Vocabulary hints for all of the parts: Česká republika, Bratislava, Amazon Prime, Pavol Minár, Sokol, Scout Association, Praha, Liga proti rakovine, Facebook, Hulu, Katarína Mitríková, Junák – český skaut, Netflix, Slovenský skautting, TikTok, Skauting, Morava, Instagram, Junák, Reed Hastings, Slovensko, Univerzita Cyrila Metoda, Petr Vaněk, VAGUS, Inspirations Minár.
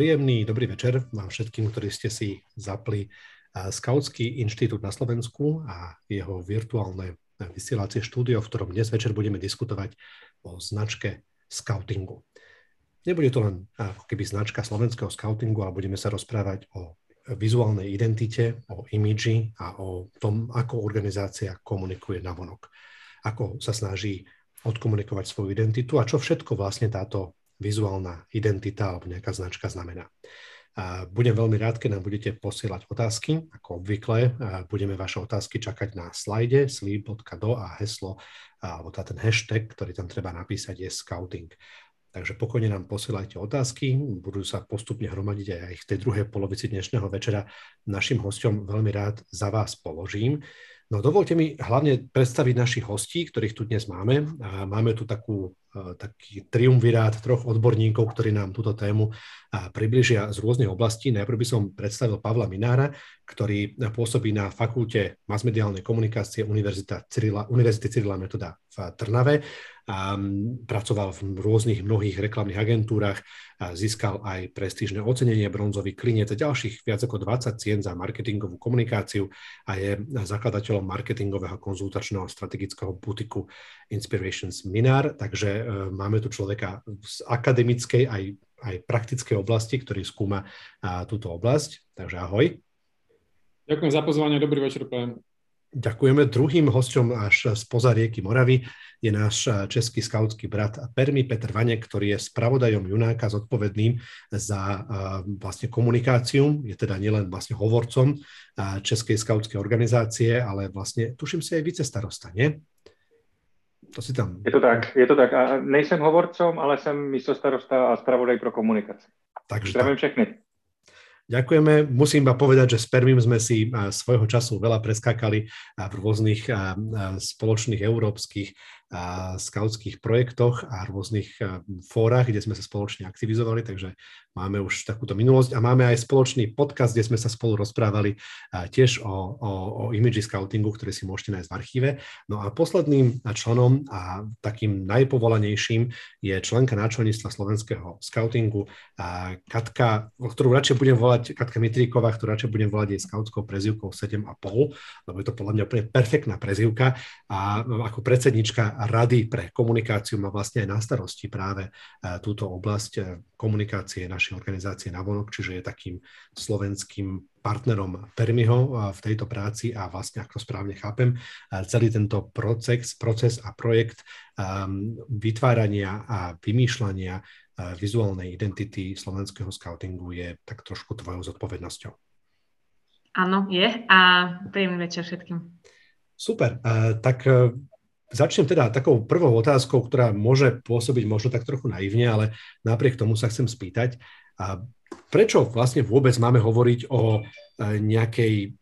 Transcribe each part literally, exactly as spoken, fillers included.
Príjemný dobrý večer vám všetkým, ktorí ste si zapli Skautský inštitút na Slovensku a jeho virtuálne vysielacie štúdio, v ktorom dnes večer budeme diskutovať o značke skautingu. Nebude to len ako keby značka slovenského skautingu, ale budeme sa rozprávať o vizuálnej identite, o imidži a o tom, ako organizácia komunikuje navonok, ako sa snaží odkomunikovať svoju identitu a čo všetko vlastne táto vizuálna identita alebo nejaká značka znamená. A budem veľmi rád, keď nám budete posielať otázky. Ako obvykle, budeme vaše otázky čakať na slajde slide bodka d o a heslo, alebo ten hashtag, ktorý tam treba napísať, je skauting. Takže pokojne nám posielajte otázky, budú sa postupne hromadiť aj v tej druhej polovici dnešného večera. Našim hosťom veľmi rád za vás položím. No dovolte mi hlavne predstaviť našich hostí, ktorých tu dnes máme. A máme tu takú, taký triumvirát troch odborníkov, ktorí nám túto tému približia z rôznych oblastí. Najprv by som predstavil Pavla Minára, ktorý pôsobí na Fakulte masmediálnej komunikácie Univerzita Cyrila, Univerzity Cyrila Metoda v Trnave. A pracoval v rôznych mnohých reklamných agentúrach, a získal aj prestížne ocenenie bronzový klinec a ďalších viac ako dvadsať cien za marketingovú komunikáciu a je zakladateľom marketingového konzultačného strategického butiku Inspirations Minár. Takže máme tu človeka z akademickej aj, aj praktickej oblasti, ktorý skúma túto oblasť. Takže ahoj. Ďakujem za pozvanie, dobrý večer prajem. Ďakujeme. Druhým hosťom až spoza rieky Moravy je náš český skautský brat Permi Petr Vaněk, ktorý je spravodajom Junáka zodpovedným za vlastne komunikáciu, je teda nielen vlastne hovorcom českej skautskej organizácie, ale vlastne tuším si aj vicestarosta, nie? To si tam... Je to tak, je to tak. A nejsem hovorcom, ale som místostarosta a spravodaj pro komunikáciu. Takže zdravím tak. Všechny. Ďakujeme. Musím iba povedať, že s Permím sme si svojho času veľa preskákali v rôznych spoločných európskych skautských projektoch a rôznych fórach, kde sme sa spoločne aktivizovali, takže máme už takúto minulosť a máme aj spoločný podcast, kde sme sa spolu rozprávali tiež o, o, o imidži skautingu, ktorý si môžete nájsť v archíve. No a posledným členom a takým najpovolanejším je členka náčelníctva slovenského skautingu Katka, ktorú radšej budem volať Katka Mitríková, ktorú radšej budem volať jej skautskou prezývkou sedem a pol, lebo je to podľa mňa úplne perfektná prezývka a ako predsednička Rady pre komunikáciu má vlastne aj na starosti práve túto oblasť komunikácie našej organizácie navonok, čiže je takým slovenským partnerom Permiho v tejto práci a vlastne, ako správne chápem, celý tento proces, proces a projekt vytvárania a vymýšľania vizuálnej identity slovenského skautingu je tak trošku tvojou zodpovednosťou. Áno, je a príjemný večer všetkým. Super, tak začnem teda takou prvou otázkou, ktorá môže pôsobiť možno tak trochu naivne, ale napriek tomu sa chcem spýtať, a prečo vlastne vôbec máme hovoriť o nejakej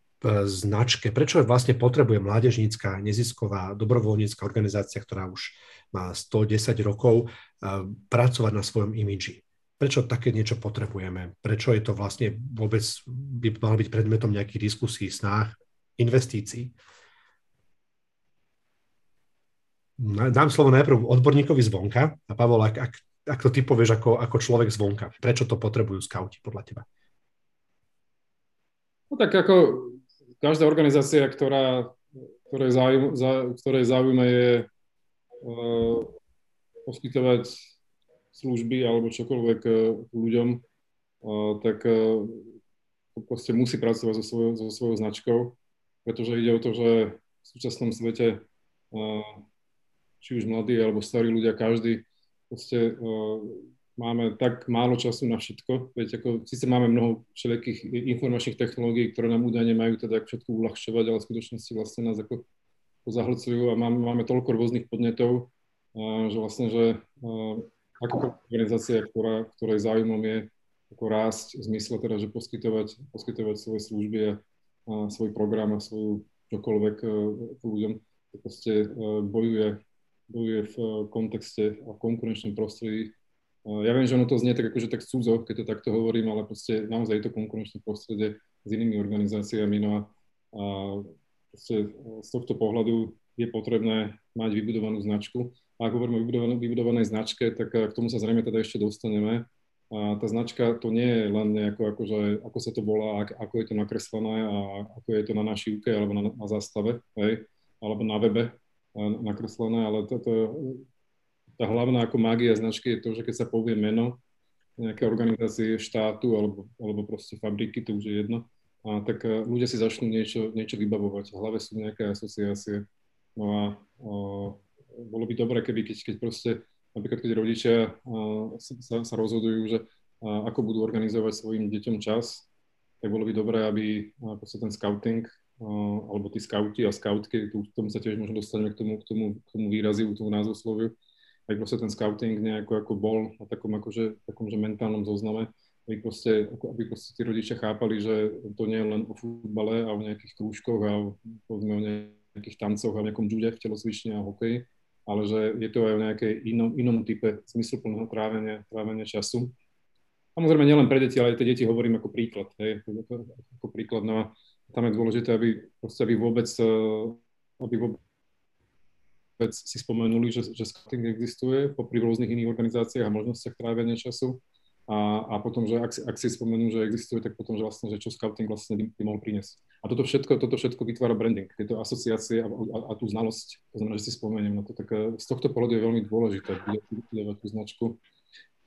značke, prečo vlastne potrebuje mládežnícka, nezisková, dobrovoľnícka organizácia, ktorá už má sto desať rokov, pracovať na svojom imidži? Prečo také niečo potrebujeme? Prečo je to vlastne vôbec, by mal byť predmetom nejakých diskusí, snách, investícií? Dám slovo najprv odborníkovi zvonka. A Pavol, ak, ak, ak to ty povieš ako, ako človek zvonka, prečo to potrebujú skauti podľa teba? No tak ako každá organizácia, ktorá, ktorej záujme záujm, je uh, poskytovať služby alebo čokoľvek uh, ľuďom, uh, tak uh, proste musí pracovať so svojou, so svojou značkou, pretože ide o to, že v súčasnom svete uh, či už mladí alebo starí ľudia, každý, proste uh, máme tak málo času na všetko, veď ako, síce máme mnoho všelijakých informačných technológií, ktoré nám údajne majú teda všetko uľahčovať, ale v skutočnosti vlastne nás ako zahlcujú a máme, máme toľko rôznych podnetov, uh, že vlastne, že uh, akákoľvek organizácia, ktorá, ktorej záujmom je ako rásť v zmysle teda, že poskytovať, poskytovať svoje služby a, a svoj program a svoju čokoľvek uh, ľuďom, to proste uh, bojuje bojuje v kontexte a v konkurenčnom prostredí. Ja viem, že ono to znie tak akože tak cudzo, keď to takto hovorím, ale proste naozaj je to konkurenčné prostredie s inými organizáciami. No a, a proste z tohto pohľadu je potrebné mať vybudovanú značku. A ak hovoríme o vybudovanej značke, tak k tomu sa zrejme teda ešte dostaneme. A tá značka to nie je len nejako, akože, ako sa to volá, ako je to nakreslené a ako je to na našívke alebo na, na zástave, hej, alebo na webe nakreslené, ale to, to, tá hlavná ako mágia značky je to, že keď sa povie meno nejaké organizácie štátu alebo, alebo proste fabriky, to už je jedno, a tak ľudia si začnú niečo, niečo vybavovať. V hlave sú nejaké asociácie. No a, a bolo by dobré, keby keď, keď proste napríklad keď rodičia sa, sa rozhodujú, že ako budú organizovať svojim deťom čas, tak bolo by dobré, aby proste ten skauting, alebo tí skauti a skautky, k tomu sa tiež možno dostaneme k tomu, k tomu, k tomu výraziu, k tomu názvosloviu, tak proste ten skauting nejako ako bol na takom akože, takomže mentálnom zozname, aby proste, aby proste tí rodičia chápali, že to nie je len o futbale a o nejakých krúžkoch a o, povedzme, o nejakých tancoch a o nejakom jude v telocvični a hokeji, ale že je to aj o nejakej inom, inom type zmysluplného trávenia, trávenia času. Samozrejme, nielen pre deti, ale aj tie deti hovorím ako príklad. Hej, ako príklad. No a tam je dôležité, aby, proste, aby, vôbec, aby vôbec si spomenuli, že, že skauting existuje popri rôznych iných organizáciách a možnostiach trávenia času. A, a potom, že ak, ak si spomenú, že existuje, tak potom, že vlastne, že čo skauting vlastne by, by mohol priniesť. A toto všetko, toto všetko vytvára branding, tieto asociácie a, a, a tú znalosť, to znamená, že si spomeniem na to. Tak z tohto pohľadu je veľmi dôležité vydávať tú značku.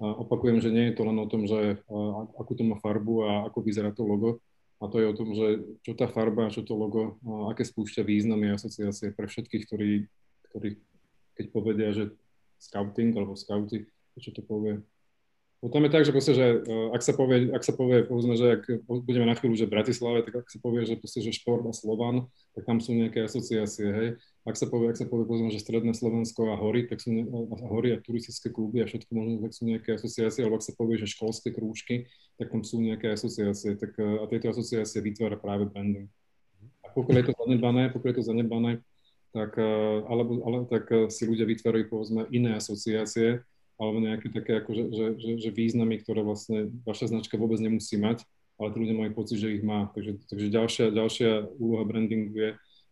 A opakujem, že nie je to len o tom, že a, akú to má farbu a ako vyzerá to logo, a to je o tom, že čo tá farba, čo to logo, a aké spúšťa významy asociácie pre všetkých, ktorí, ktorí keď povedia, že skauting alebo skauti, čo to povie. No tam je tak, že, proste, že ak sa povie, ak sa povie povedzme, že ak budeme na chvíľu že v Bratislave, tak ak sa povie, že, proste, že šport a Slovan, tak tam sú nejaké asociácie, hej. Ak sa povie, ak sa povie povedzme, že Stredné Slovensko a hory, tak sú ne, a hory a turistické kluby a všetko možno, tak sú nejaké asociácie, alebo ak sa povie, že školské krúžky, tak tam sú nejaké asociácie. Tak, a tieto asociácie vytvára práve branding. A pokiaľ je to zanedbané, pokiaľ je to zanedbané, tak, alebo, ale, tak si ľudia vytvárajú povedzme iné asociácie, alebo nejaké také akože, že, že, že významy, ktoré vlastne vaša značka vôbec nemusí mať, ale tí ľudia majú pocit, že ich má. Takže, takže ďalšia, ďalšia úloha brandingu je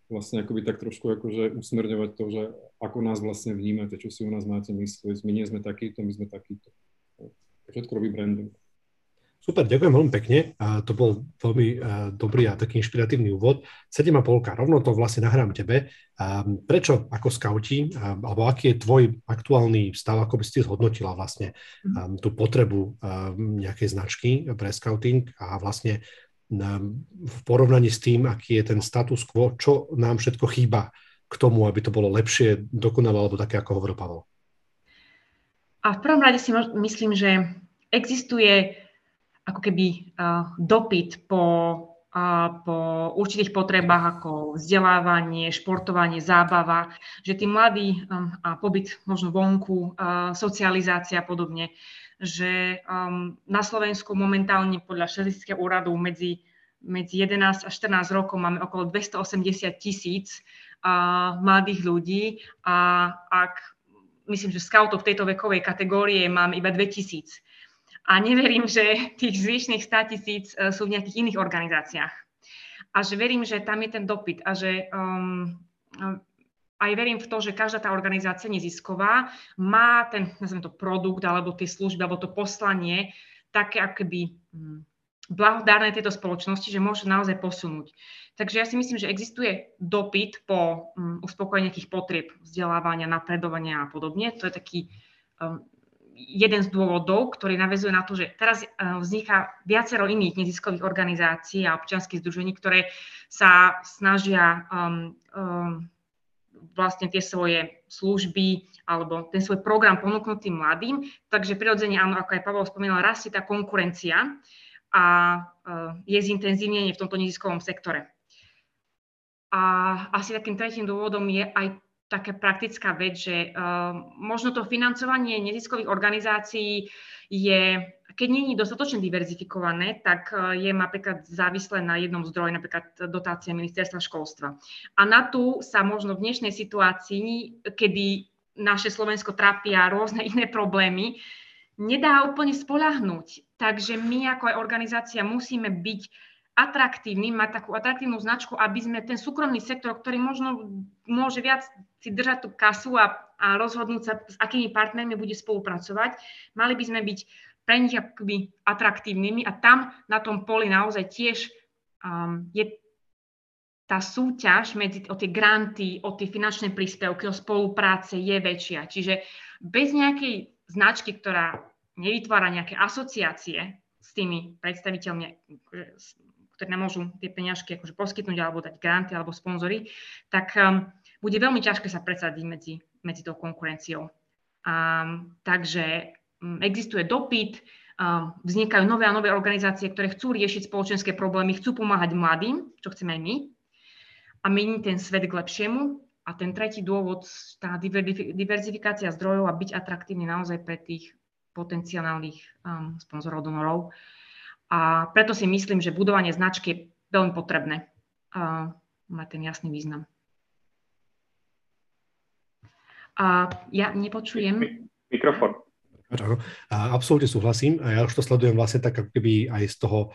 vlastne akoby tak trošku akože usmerňovať to, že ako nás vlastne vnímate, čo si o nás máte myslieť. My nie sme takíto, my sme takíto. Všetko robí branding. Super, ďakujem veľmi pekne. A to bol veľmi dobrý a taký inšpiratívny úvod. sedem a polka, rovno to vlastne nahrám tebe. A prečo ako skauti, alebo aký je tvoj aktuálny stav, ako by si zhodnotila vlastne tú potrebu nejakej značky pre skauting a vlastne v porovnaní s tým, aký je ten status quo, čo nám všetko chýba k tomu, aby to bolo lepšie, dokonalo, alebo také, ako hovoril Pavol? A v prvom rade si myslím, že existuje ako keby uh, dopyt po, uh, po určitých potrebách ako vzdelávanie, športovanie, zábava, že tí mladí um, a pobyt možno vonku, uh, socializácia a podobne, že um, na Slovensku momentálne podľa štatistického úradu medzi, medzi jedenásť a štrnásť rokov máme okolo dvesto osemdesiat tisíc uh, mladých ľudí a ak myslím, že skautov v tejto vekovej kategórie máme iba dvetisíc. A neverím, že tých zvyšných sto tisíc sú v nejakých iných organizáciách. A že verím, že tam je ten dopyt. A že um, aj verím v to, že každá tá organizácia nezisková má ten, nazvem to, produkt, alebo tie služby, alebo to poslanie také akoby blahodárne tejto spoločnosti, že môže naozaj posunúť. Takže ja si myslím, že existuje dopyt po um, uspokojení nejakých potrieb, vzdelávania, napredovania a podobne. To je taký... Um, jeden z dôvodov, ktorý naväzuje na to, že teraz vzniká viacero iných neziskových organizácií a občianskych združení, ktoré sa snažia um, um, vlastne tie svoje služby alebo ten svoj program ponúknuť tým mladým. Takže prirodzene, áno, ako aj Pavol spomínal, rastie tá konkurencia a uh, je zintenzívnenie v tomto neziskovom sektore. A asi takým tretím dôvodom je aj taká praktická vec, že uh, možno to financovanie neziskových organizácií je, keď nie je dostatočne diverzifikované, tak uh, je napríklad závislé na jednom zdroji, napríklad dotácie ministerstva školstva. A na tú sa možno v dnešnej situácii, kedy naše Slovensko trápia rôzne iné problémy, nedá úplne spoľahnúť. Takže my ako aj organizácia musíme byť atraktívny, mať takú atraktívnu značku, aby sme ten súkromný sektor, ktorý možno môže viac si držať tú kasu a, a rozhodnúť sa, s akými partnermi bude spolupracovať, mali by sme byť pre nich akoby atraktívnymi a tam na tom poli naozaj tiež um, je tá súťaž medzi, o tie granty, o tie finančné príspevky, o spolupráce je väčšia. Čiže bez nejakej značky, ktorá nevytvára nejaké asociácie s tými predstaviteľmi, ktorí nám môžu tie peňažky akože poskytnúť alebo dať granty alebo sponzory, tak um, bude veľmi ťažké sa presadiť medzi, medzi tou konkurenciou. Um, takže... Existuje dopyt, vznikajú nové a nové organizácie, ktoré chcú riešiť spoločenské problémy, chcú pomáhať mladým, čo chceme aj my, a meniť ten svet k lepšiemu. A ten tretí dôvod, tá diverzifikácia zdrojov a byť atraktívny naozaj pre tých potenciálnych um, sponzorov, donorov. A preto si myslím, že budovanie značky je veľmi potrebné. Uh, má ten jasný význam. Uh, ja nepočujem... Mikrofón. Absolútne súhlasím a ja už to sledujem vlastne tak ako keby aj z toho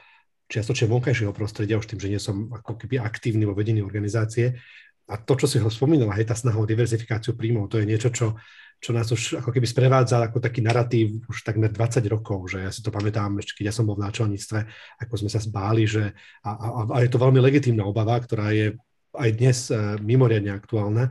čiastočne vonkajšieho prostredia, už tým, že nie som ako keby aktívny vo vedení organizácie. A to, čo si ho spomínala, je tá snaha o diverzifikáciu príjmov, to je niečo, čo, čo nás už ako keby sprevádza ako taký naratív už takmer dvadsať rokov, že ja si to pamätám, ešte keď ja som bol v náčelníctve, ako sme sa zbáli, že a, a, a je to veľmi legitímna obava, ktorá je aj dnes mimoriadne aktuálna.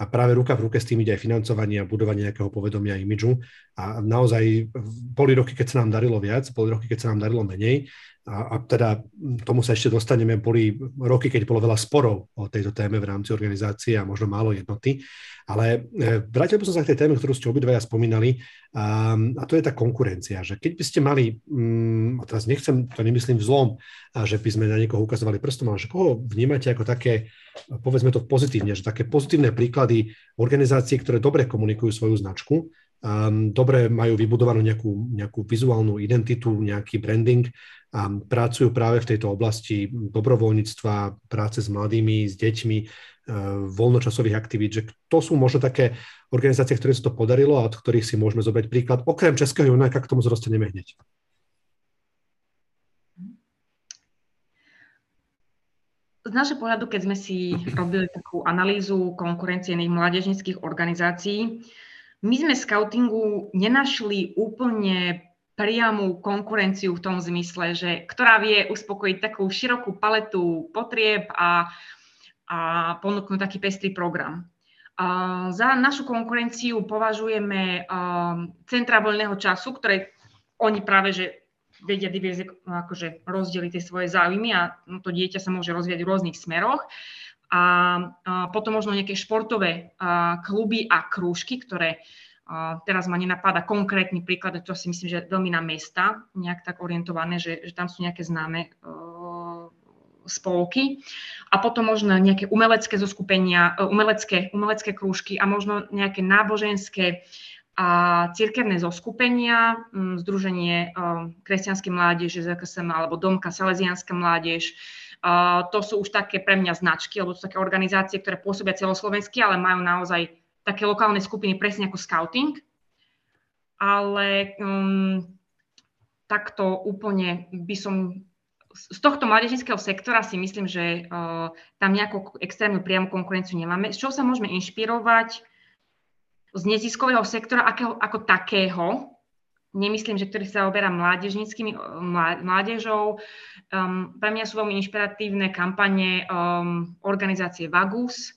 A práve ruka v ruke s tým ide aj financovanie a budovanie nejakého povedomia a imidžu. A naozaj boli roky, keď sa nám darilo viac, boli roky, keď sa nám darilo menej. A, a teda tomu sa ešte dostaneme, boli roky, keď bolo veľa sporov o tejto téme v rámci organizácie a možno málo jednoty. Ale vrátil by som sa k tej téme, ktorú ste obidvaja spomínali, a, a to je tá konkurencia. Že keď by ste mali, mm, a teraz nechcem, to nemyslím v zlom, a že by sme na niekoho ukazovali prstom, ale že koho vnímate ako také, povedzme to pozitívne, že také pozitívne príklady organizácií, ktoré dobre komunikujú svoju značku, um, dobre majú vybudovanú nejakú, nejakú vizuálnu identitu, nejaký branding, um, pracujú práve v tejto oblasti dobrovoľníctva, práce s mladými, s deťmi, uh, voľnočasových aktivít, že to sú možno také organizácie, ktoré sa to podarilo a od ktorých si môžeme zobrať príklad, okrem Českého Junáka, k tomu zrosteneme hneď. Z našej pohľadu, keď sme si robili takú analýzu konkurencie iných mládežníckych organizácií, my sme v skautingu nenašli úplne priamu konkurenciu v tom zmysle, že ktorá vie uspokojiť takú širokú paletu potrieb a, a ponúknuť taký pestrý program. A za našu konkurenciu považujeme centra voľného času, ktoré oni práve, že vedia akože rozdeliť tie svoje záujmy a to dieťa sa môže rozvíjať v rôznych smeroch. A potom možno nejaké športové kluby a krúžky, ktoré teraz ma nenapáda konkrétny príklad, čo si myslím, že veľmi na mesta, nejak tak orientované, že, že tam sú nejaké známe spolky. A potom možno nejaké umelecké zoskupenia, umelecké, umelecké krúžky a možno nejaké náboženské a cirkevné zoskupenia, Združenie kresťanskej mládeže zet ká es em alebo Domka Salesiánska mládež. To sú už také pre mňa značky, alebo to sú také organizácie, ktoré pôsobia celoslovensky, ale majú naozaj také lokálne skupiny, presne ako skauting. Ale um, takto úplne by som... Z tohto mládežníckeho sektora si myslím, že uh, tam nejakú extrémnu priamu konkurenciu nemáme. Z čoho sa môžeme inšpirovať? Z neziskového sektora akého, ako takého, nemyslím, že ktorý sa zaoberá mládežníckymi mládežou. Um, pre mňa sú veľmi inšpiratívne kampane um, organizácie VAGUS,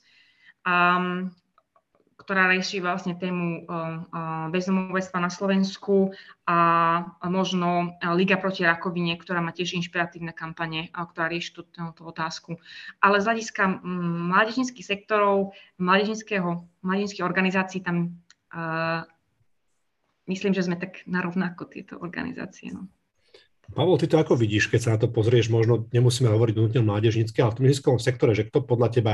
um, ktorá rieši vlastne tému um, uh, bezdomovectva na Slovensku a, a možno uh, Liga proti rakovine, ktorá má tiež inšpiratívne kampane, uh, ktorá rieši tú, tú, tú otázku. Ale z hľadiska um, mládežníckych sektorov, mládežníckeho mládežníckych organizácií, tam uh, myslím, že sme tak narovnako tieto organizácie. No. Pavol, ty to ako vidíš, keď sa na to pozrieš, možno nemusíme hovoriť nutne mládežnícke, ale v tom neziskom sektore, že kto podľa teba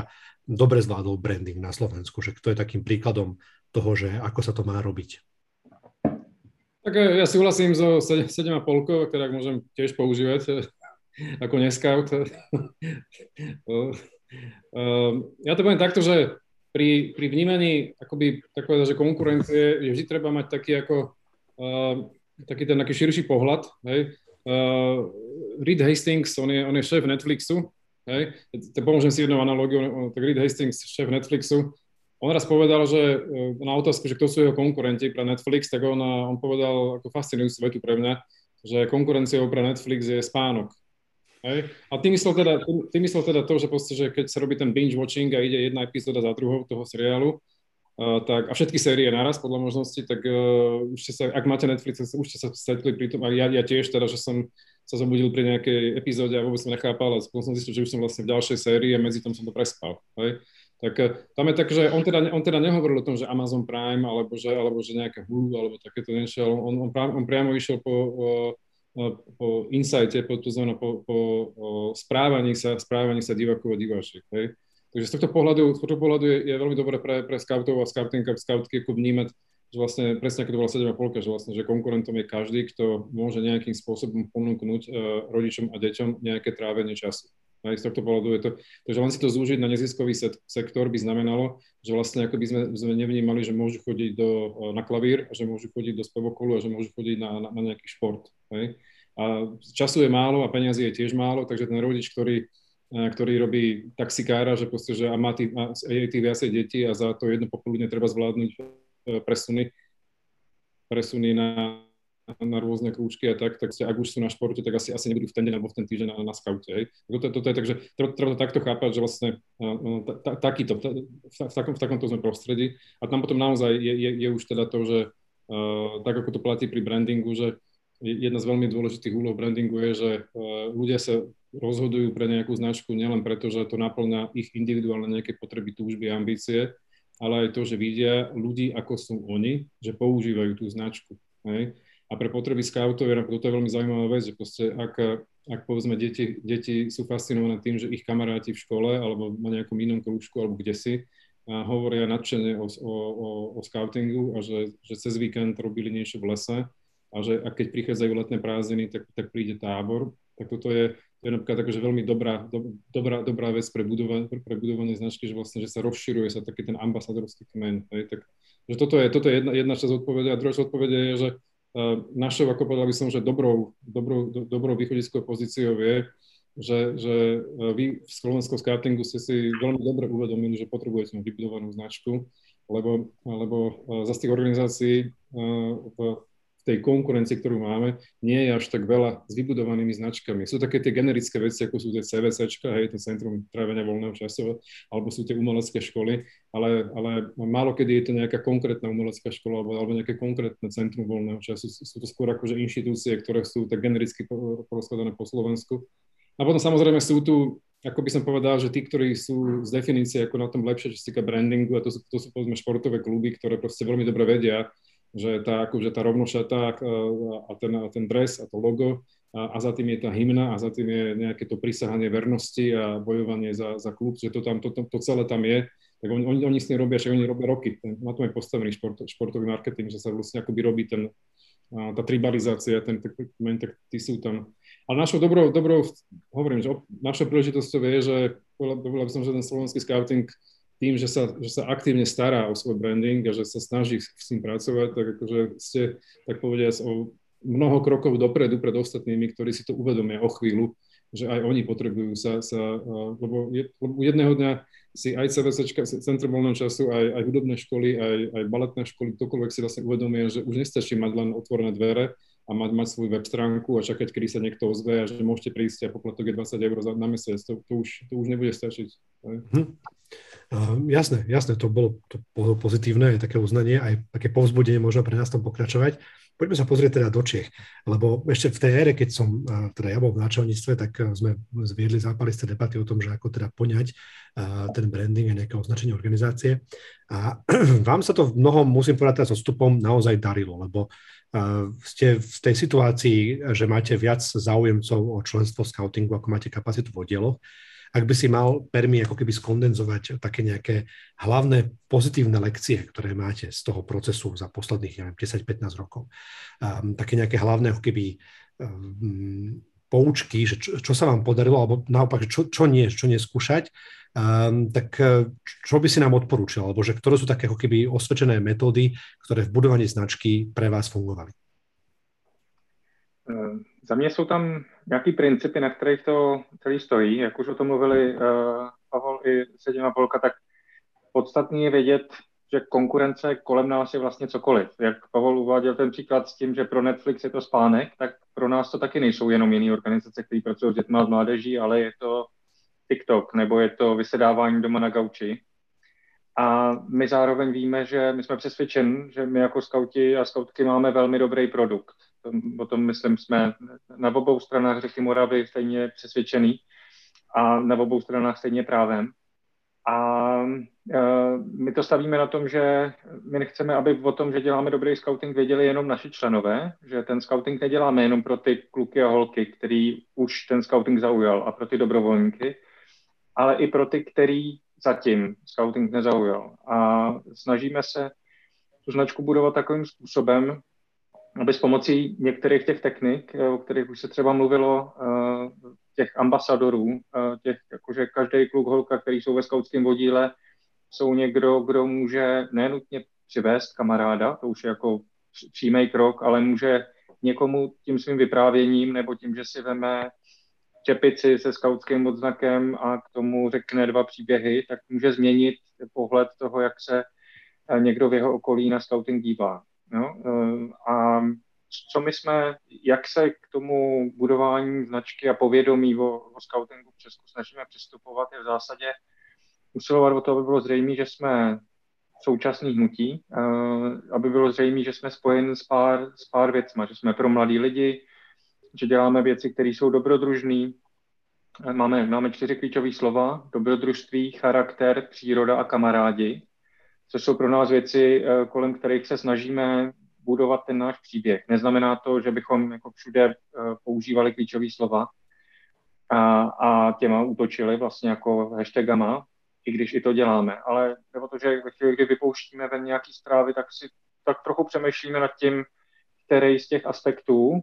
dobre zvládol branding na Slovensku, že kto je takým príkladom toho, že ako sa to má robiť? Tak ja súhlasím so sedem a polkou, ktorá môžem tiež používať ako neskaut. Ja to poviem takto, že Pri, pri vnímaní akoby takové, že konkurencie je vždy treba mať taký ako uh, taký ten taký širší pohľad, hej. Uh, Reed Hastings, on je, on je šéf Netflixu, hej. Pomôžem si jednou analógiou, tak Reed Hastings, šéf Netflixu, on raz povedal, že na otázku, že kto sú jeho konkurenti pre Netflix, tak on, on povedal ako fascinujúcu vetu pre mňa, že konkurenciou pre Netflix je spánok. Hej. A tým myslel, teda, tým myslel teda to, že, proste, že keď sa robí ten binge-watching a ide jedna epizóda za druhou toho seriálu, uh, tak, a všetky série naraz podľa možnosti, tak uh, už ste sa, ak máte Netflix, už ste sa stretli pri tom, a ja, ja tiež teda, že som sa zobudil pri nejakej epizóde a vôbec som nechápal, ale spôsobom som zistil, že už som vlastne v ďalšej sérii a medzi tom som to prespal. Hej. Tak uh, tam je tak, že on teda, on teda nehovoril o tom, že Amazon Prime, alebo že, alebo že nejaké Hulu, alebo takéto niečo, on, on, on priamo išiel po... Uh, po insajte, po, po, po správaní sa, správaní sa divákov a diváčiek. Takže z tohto pohľadu, z tohto pohľadu je, je veľmi dobré pre, pre skautov a skautinka, skautky ako vnímať, že vlastne presne ako to bola sedem a pol, že vlastne, že konkurentom je každý, kto môže nejakým spôsobom ponúknuť uh, rodičom a deťom nejaké trávenie času. Hej. Z tohto pohľadu je to, takže len si to zúžiť na neziskový sektor by znamenalo, že vlastne ako by sme, sme nevnímali, že môžu chodiť do, na klavír, že môžu chodiť do spevokolu a že môžu chodiť na, na, na nejaký šport. Hej. A času je málo a peniazy je tiež málo, takže ten rodič, ktorý, ktorý robí taxikára, že proste, že a má tých, je tých viacej detí a za to jedno popoludne treba zvládnuť presuny, presuny na, na rôzne krúčky a tak, tak ak už sú na športe, tak asi, asi nebudú v ten deň alebo v ten týždeň na, na skaute. Hej. Toto, toto je, takže treba, treba to takto chápať, že vlastne takýto, v takomto sme prostredí. A tam potom naozaj je, je, je už teda to, že tak ako to platí pri brandingu, že jedna z veľmi dôležitých úloh brandingu je, že ľudia sa rozhodujú pre nejakú značku nielen preto, že to naplňa ich individuálne nejaké potreby, túžby a ambície, ale aj to, že vidia ľudí, ako sú oni, že používajú tú značku. Hej? A pre potreby skautov je to veľmi zaujímavá vec, že proste ak, ak povedzme deti, deti sú fascinované tým, že ich kamaráti v škole alebo na nejakom inom krúžku alebo kdesi a hovoria nadšene o, o, o, o skautingu a že, že cez víkend robili niečo v lese, a že a keď prichádzajú letné prázdniny, tak, tak príde tábor, tak toto je, to je napríklad akože veľmi dobrá, do, dobrá, dobrá vec pre budovanie, pre budovanie značky, že vlastne, že sa rozširuje sa taký ten ambasadorský kmen. Takže toto je, toto je jedna, jedna časť odpovede a druhá časť odpovede je, že uh, našou, ako povedal by som, že dobrou, dobrou, do, dobrou východiskovou pozíciou je, že, že uh, vy v slovenskom skautingu ste si veľmi dobre uvedomili, že potrebujete vybudovanú značku, lebo, lebo uh, za tých organizácií uh, v tej konkurencie, ktorú máme, nie je až tak veľa s vybudovanými značkami. Sú také tie generické veci, ako sú tie CVCčka, hej, to Centrum trávenia voľného času, alebo sú tie umelecké školy, ale, ale málo kedy je to nejaká konkrétna umelecká škola alebo, alebo nejaké konkrétne centrum voľného času. Sú to skôr akože inštitúcie, ktoré sú tak genericky porozkladané po Slovensku. A potom samozrejme sú tu, ako by som povedal, že tí, ktorí sú z definície ako na tom lepšie, čo sa týka brandingu, a to sú, to sú povedzme športové kluby, ktoré proste veľmi dobre vedia, že tá, akože tá rovnošatá a ten, a ten dres a to logo a, a za tým je tá hymna a za tým je nejaké to prisahanie vernosti a bojovanie za, za klub, že to, tam, to, to, to celé tam je, tak on, oni, oni s tým robia, že oni robia roky. Na tom je postavený šport, športový marketing, že sa vlastne akoby robí ten, tá tribalizácia, ten tí sú tam. Ale našou dobrou, dobrou hovorím, že našou príležitosťou je, že povedal by som, že ten slovenský skauting tým, že sa, že sa aktívne stará o svoj branding a že sa snaží s tým pracovať, tak akože ste, tak povediať, o mnoho krokov dopredu pred ostatnými, ktorí si to uvedomia o chvíľu, že aj oni potrebujú sa, sa lebo, je, lebo jedného dňa si aj CVCčka, Centrum voľného času, aj, aj hudobné školy, aj, aj baletné školy, ktokoľvek si vlastne uvedomia, že už nestačí mať len otvorené dvere a mať, mať svoju web stránku a čakať, kedy sa niekto ozve a že môžete prísť a poplatok je dvadsať eur na mesiac, to, to, už, to už nebude stačiť. Hm. Uh, jasné, jasné, to bolo, to bolo pozitívne, aj také uznanie, aj také povzbudenie možno pre nás tam pokračovať. Poďme sa pozrieť teda do Čiech, lebo ešte v tej ére, keď som, teda ja bol v náčelníctve, tak sme zviedli zápalisté debaty o tom, že ako teda poňať ten branding a nejaké označenie organizácie. A vám sa to v mnohom, musím povedať, teda s odstupom naozaj darilo, lebo ste v tej situácii, že máte viac záujemcov o členstvo v skautingu, ako máte kapacitu v oddieloch. Ak by si mal permi ako keby skondenzovať také nejaké hlavné pozitívne lekcie, ktoré máte z toho procesu za posledných, neviem, desať pätnásť rokov. Um, také nejaké hlavné ako keby um, poučky, že čo, čo sa vám podarilo, alebo naopak, čo, čo nie, čo neskúšať, um, tak čo by si nám odporúčil, alebo že ktoré sú také ako keby osvedčené metódy, ktoré v budovaní značky pre vás fungovali? Um. Za mě jsou tam nějaký principy, na kterých to celý stojí. Jak už o tom mluvili uh, Pavol i Sedina Polka, tak podstatný je vědět, že konkurence kolem nás je vlastně cokoliv. Jak Pavol uváděl ten příklad s tím, že pro Netflix je to spánek, tak pro nás to taky nejsou jenom jiné organizace, které pracují s dětma a mládeží, ale je to TikTok nebo je to vysedávání doma na gauči. A my zároveň víme, že my jsme přesvědčeni, že my jako skauti a skautky máme velmi dobrý produkt. O tom, myslím, jsme na obou stranách řeky Moravy stejně přesvědčený a na obou stranách stejně právem. A e, my to stavíme na tom, že my nechceme, aby o tom, že děláme dobrý skauting, věděli jenom naši členové, že ten skauting neděláme jenom pro ty kluky a holky, který už ten skauting zaujal a pro ty dobrovolníky, ale i pro ty, který zatím skauting nezaujal. A snažíme se tu značku budovat takovým způsobem, aby s pomocí některých těch technik, o kterých už se třeba mluvilo, těch ambasadorů, těch, jakože každý kluk, holka, který jsou ve skautském vodíle, jsou někdo, kdo může nenutně přivést kamaráda, to už je jako přímý krok, ale může někomu tím svým vyprávěním nebo tím, že si veme čepici se skautským odznakem a k tomu řekne dva příběhy, tak může změnit pohled toho, jak se někdo v jeho okolí na skauting dívá. No, a co my jsme, jak se k tomu budování značky a povědomí o, o skautingu v Česku snažíme přistupovat, je v zásadě usilovat o to, aby bylo zřejmé, že jsme současný hnutí, aby bylo zřejmé, že jsme spojeni s pár, s pár věcma, že jsme pro mladý lidi, že děláme věci, které jsou dobrodružné. Máme, máme čtyři klíčové slova: dobrodružství, charakter, příroda a kamarádi, což jsou pro nás věci, kolem kterých se snažíme budovat ten náš příběh. Neznamená to, že bychom jako všude používali klíčové slova a, a těma útočili vlastně jako hashtagama, i když i to děláme. Ale nebo to, že když vypouštíme ven nějaký zprávy, tak si tak trochu přemýšlíme nad tím, který z těch aspektů uh,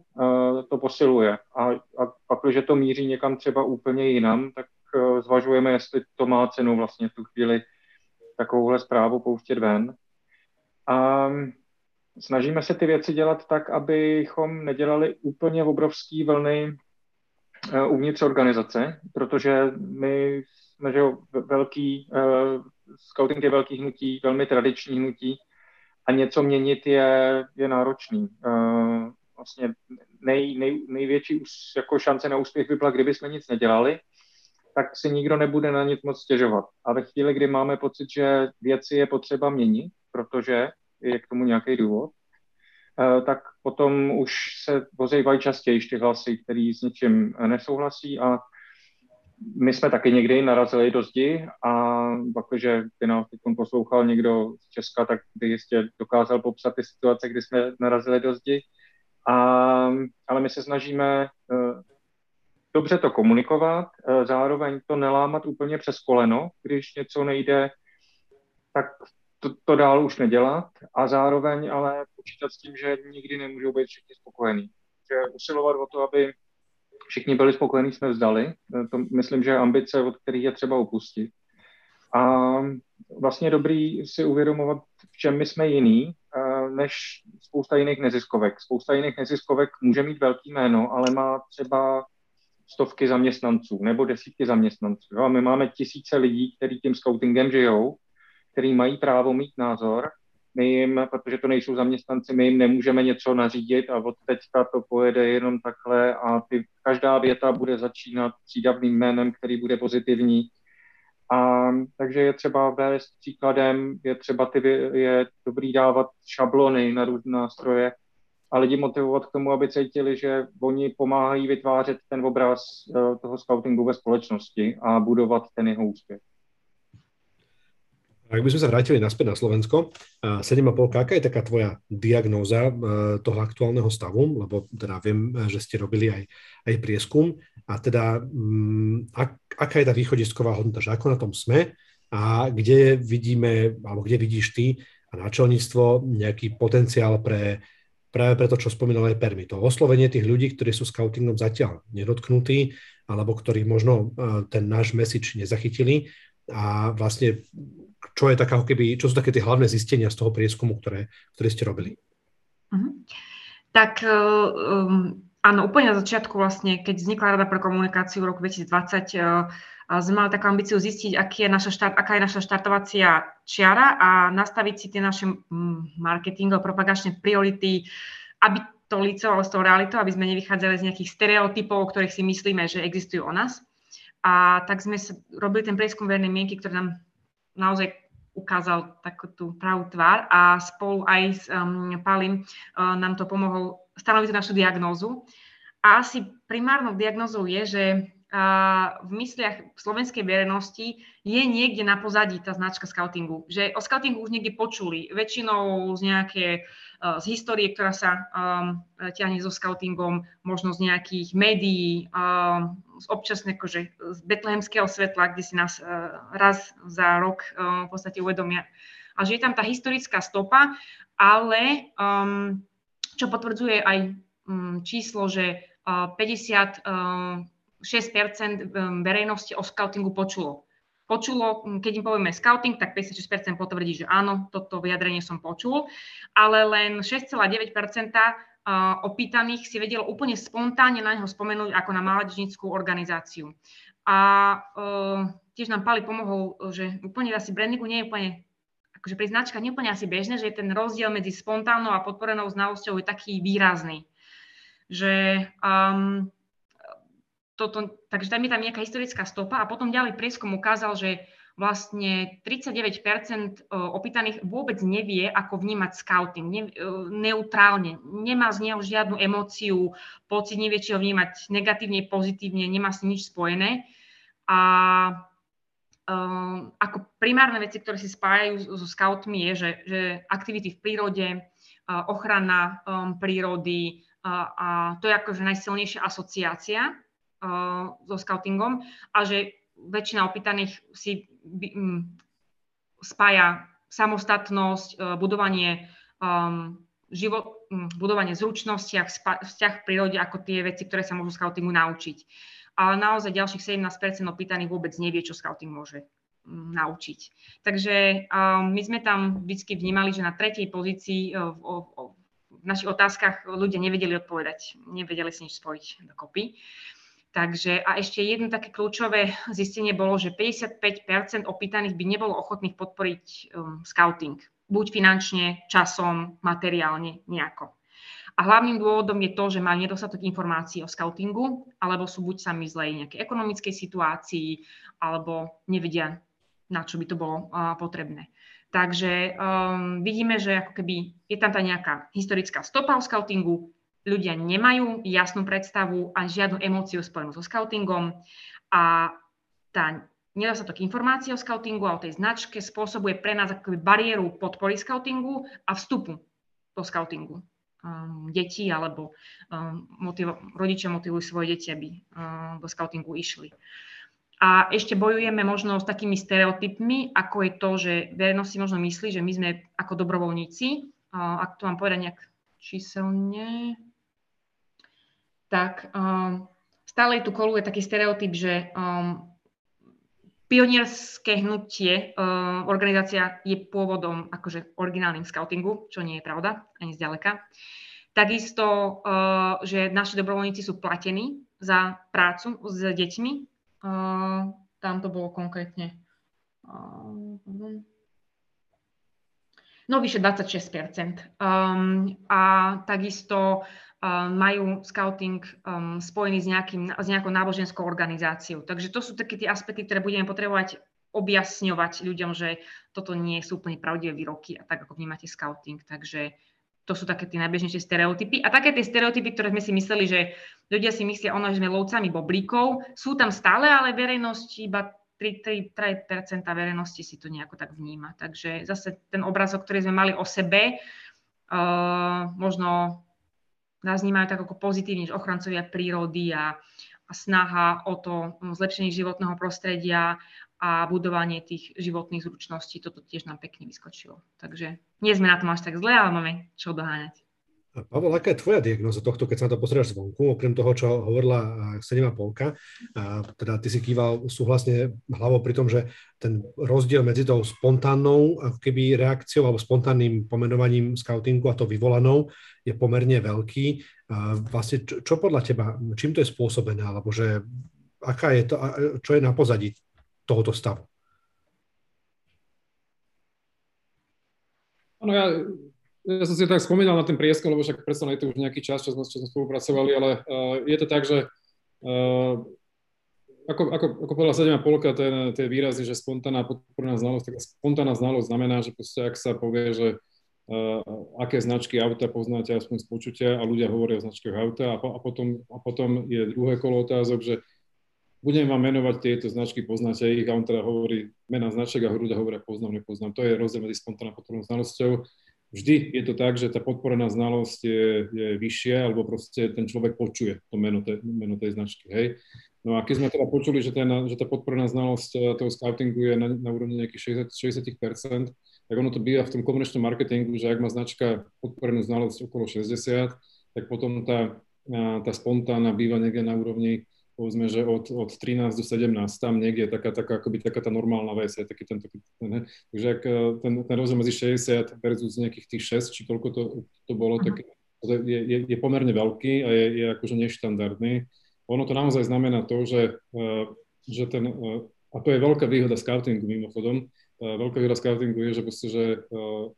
to posiluje. A, a pak, když to míří někam třeba úplně jinam, tak uh, zvažujeme, jestli to má cenu vlastně v tu chvíli takovouhle zprávu pouštět ven. A snažíme se ty věci dělat tak, abychom nedělali úplně obrovský vlny uvnitř organizace, protože my jsme, že velký, skauting je velký hnutí, velmi tradiční hnutí a něco měnit je, je náročný. Vlastně nej, nej, největší jako šance na úspěch by byla, kdyby jsme nic nedělali, tak si nikdo nebude na nic moc stěžovat. A ve chvíli, kdy máme pocit, že věci je potřeba měnit, protože je k tomu nějaký důvod, tak potom už se ozývají častěji ty hlasy, který s ničím nesouhlasí, a my jsme taky někdy narazili do zdi a pak, že by nás teď poslouchal někdo z Česka, tak by jistě dokázal popsat ty situace, kdy jsme narazili do zdi. A, ale my se snažíme dobře to komunikovat, zároveň to nelámat úplně přes koleno, když něco nejde, tak to, to dál už nedělat, a zároveň ale počítat s tím, že nikdy nemůžou být všichni spokojení. Že usilovat o to, aby všichni byli spokojení, jsme vzdali. To myslím, že je ambice, od kterých je třeba upustit. A vlastně dobrý si uvědomovat, v čem my jsme jiný, než spousta jiných neziskovek. Spousta jiných neziskovek může mít velký jméno, ale má třeba stovky zaměstnanců nebo desítky zaměstnanců. Jo? A my máme tisíce lidí, kteří tím skautingem žijou, kteří mají právo mít názor. My jim, protože to nejsou zaměstnanci, my jim nemůžeme něco nařídit a od teďka to pojede jenom takhle a ty, každá věta bude začínat přídavným jménem, který bude pozitivní. A takže je třeba vést příkladem, je třeba ty, je dobrý dávat šablony na různé nástroje a lidi motivovat k tomu, aby cítili, že oni pomáhají vytvářet ten obraz toho skautingu ve společnosti a budovat ten jeho úspěch. Ak by sme sa vrátili naspäť na Slovensko, sedem a pol, aká je taká tvoja diagnóza toho aktuálneho stavu? Lebo teda viem, že ste robili aj, aj prieskum. A teda ak, aká je tá východisková hodnota, že ako na tom sme a kde vidíme, alebo kde vidíš ty a náčelníctvo nejaký potenciál pre práve preto, čo spomínal aj Permi, to oslovenie tých ľudí, ktorí sú skautingom zatiaľ nedotknutí, alebo ktorí možno ten náš message nezachytili, a vlastne čo je taká, keby, čo sú také tie hlavné zistenia z toho prieskumu, ktoré, ktoré ste robili? Uh-huh. Tak um, áno, úplne na začiatku vlastne, keď vznikla Rada pre komunikáciu v roku dvetisícdvadsať, uh, sme mali takú ambíciu zistiť, aký je naša štart, aká je naša štartovacia čiara a nastaviť si tie naše marketingové propagačné priority, aby to licovalo s tou realitou, aby sme nevychádzali z nejakých stereotypov, o ktorých si myslíme, že existujú o nás. A tak sme robili ten prieskum verejnej mienky, ktorý nám naozaj ukázal takú tú pravú tvár a spolu aj s um, Palim uh, nám to pomohol stanoviť našu diagnózu. A asi primárnou diagnózou je, že uh, v mysliach slovenskej verejnosti je niekde na pozadí tá značka skautingu. Že o skautingu už niekde počuli, väčšinou z nejaké uh, z histórie, ktorá sa um, ťahne so skautingom, možno z nejakých médií, um, z občasne akože z betlehemského svetla, kde si nás raz za rok v podstate uvedomia. A že je tam tá historická stopa, ale um, čo potvrdzuje aj um, číslo, že uh, päťdesiatšesť percent verejnosti o skautingu počulo. Počulo, keď im povieme skauting, tak päťdesiatšesť percent potvrdí, že áno, toto vyjadrenie som počul, ale len šesť celá deväť percent opýtaných si vedelo úplne spontánne na neho spomenúť ako na mládežnícku organizáciu. A e, tiež nám Pali pomohol, že úplne asi brandingu nie je úplne, akože pri značkách nie je úplne asi bežné, že ten rozdiel medzi spontánnou a podporenou znalosťou je taký výrazný. Že, um, toto, takže tam je tam nejaká historická stopa a potom ďalej prieskum ukázal, že vlastne tridsaťdeväť percent opýtaných vôbec nevie, ako vnímať skauting, ne, neutrálne, nemá z neho žiadnu emóciu, pocit, nevie, či ho vnímať negatívne, pozitívne, nemá s nič spojené. A um, ako primárne veci, ktoré si spájajú so skautmi, je, že, že aktivity v prírode, ochrana um, prírody, a, a to je akože najsilnejšia asociácia uh, so skautingom a že väčšina opýtaných si spája samostatnosť, budovanie, um, život, budovanie zručnosti a vzťah v prírode ako tie veci, ktoré sa môžu skautingu naučiť. Ale naozaj ďalších sedemnásť percent opýtaných vôbec nevie, čo skauting môže um, naučiť. Takže um, my sme tam vždy vnímali, že na tretej pozícii uh, v, uh, v našich otázkach ľudia nevedeli odpovedať, nevedeli si nič spojiť dokopy. Takže a ešte jedno také kľúčové zistenie bolo, že päťdesiatpäť percent opýtaných by nebolo ochotných podporiť um, skauting. Buď finančne, časom, materiálne, nejako. A hlavným dôvodom je to, že majú nedostatok informácií o skautingu, alebo sú buď sami zlej nejakej ekonomickej situácii, alebo nevedia, na čo by to bolo uh, potrebné. Takže um, vidíme, že ako keby je tam tá nejaká historická stopa o skautingu, ľudia nemajú jasnú predstavu a žiadnu emóciu spojenú so skautingom a tá nedostatok informácií o skautingu a o tej značke spôsobuje pre nás akoby bariéru podpory skautingu a vstupu do skautingu. Um, deti alebo um, motiv- rodičia motivujú svoje deti, aby um, do skautingu išli. A ešte bojujeme možno s takými stereotypmi, ako je to, že verejnosť si možno myslí, že my sme ako dobrovoľníci, uh, ak to mám povedať nejak číselne... tak um, stále tu koluje taký stereotyp, že um, pionierské hnutie, um, organizácia je pôvodom akože originálnym skautingu, čo nie je pravda, ani zďaleka. Takisto, uh, že naši dobrovoľníci sú platení za prácu s deťmi. Uh, tam to bolo konkrétne... Uh, no vyše dvadsaťšesť percent. Um, a takisto um, majú skauting um, spojený s, nejakým, s nejakou náboženskou organizáciou. Takže to sú také tie aspekty, ktoré budeme potrebovať objasňovať ľuďom, že toto nie sú úplne pravdivé výroky a tak, ako vnímate skauting. Takže to sú také tie najbežnejšie stereotypy. A také tie stereotypy, ktoré sme si mysleli, že ľudia si myslia ono, že sme lovcami boblíkov, sú tam stále, ale verejnosť iba tri percentá verejnosti si to nejako tak vníma. Takže zase ten obrazok, ktorý sme mali o sebe, uh, možno nás vnímajú tak ako pozitívne, že ochrancovia prírody a, a snaha o to um, zlepšenie životného prostredia a budovanie tých životných zručností. Toto tiež nám pekne vyskočilo. Takže nie sme na tom až tak zle, ale máme čo doháňať. Pavol, aká je tvoja diagnóza tohto, keď sa na to pozrieš zvonku, okrem toho, čo hovorila Ksenia Polka, a teda ty si kýval súhlasne hlavou pri tom, že ten rozdiel medzi tou spontánnou keby reakciou alebo spontánnym pomenovaním skautingu a to vyvolanou je pomerne veľký. A vlastne čo, čo podľa teba, čím to je spôsobené, alebo že aká je to, čo je na pozadí tohoto stavu? No ja, ja som si tak spomínal na ten prieskum, lebo však predstavne je to už nejaký čas, čo sme, čo sme spolupracovali, ale uh, je to tak, že uh, ako, ako, ako povedala Sedemá polka, ten, ten výraz je, že spontánna podporná znalosť, tak spontánna znalosť znamená, že proste, ak sa povie, že Uh, aké značky auta poznáte aspoň z počutia a ľudia hovoria o značkách auta a, po, a, potom, a potom je druhé kolo otázok, že budem vám menovať tieto značky, poznáte ich, a on teda hovorí mená značek a ľudia hovoria poznám, nepoznám. To je rozdiel medzi spontánnou podpornou znalosťou. Vždy je to tak, že tá podporená znalosť je, je vyššia, alebo proste ten človek počuje to meno, te, meno tej značky, hej. No a keď sme teda počuli, že, ten, že tá podporená znalosť toho skautingu je na, na úrovni nejakých šesťdesiat percent, tak ono to býva v tom komerčnom marketingu, že ak má značka podporenú znalosť okolo šesťdesiat, tak potom tá, tá spontánna býva niekde na úrovni, povedzme, že od, od trinásť do sedemnástich, tam niekde je taká, taká, akoby taká tá normálna vec, taký ten, taký ten, takže ak ten, ten rozdiel medzi šesťdesiat versus nejakých tých šesť, či koľko to, to bolo, tak je, je, je pomerne veľký a je, je akože neštandardný. Ono to naozaj znamená to, že, že ten, a to je veľká výhoda skautingu mimochodom, veľká výhoda skautingu je, že, proste, že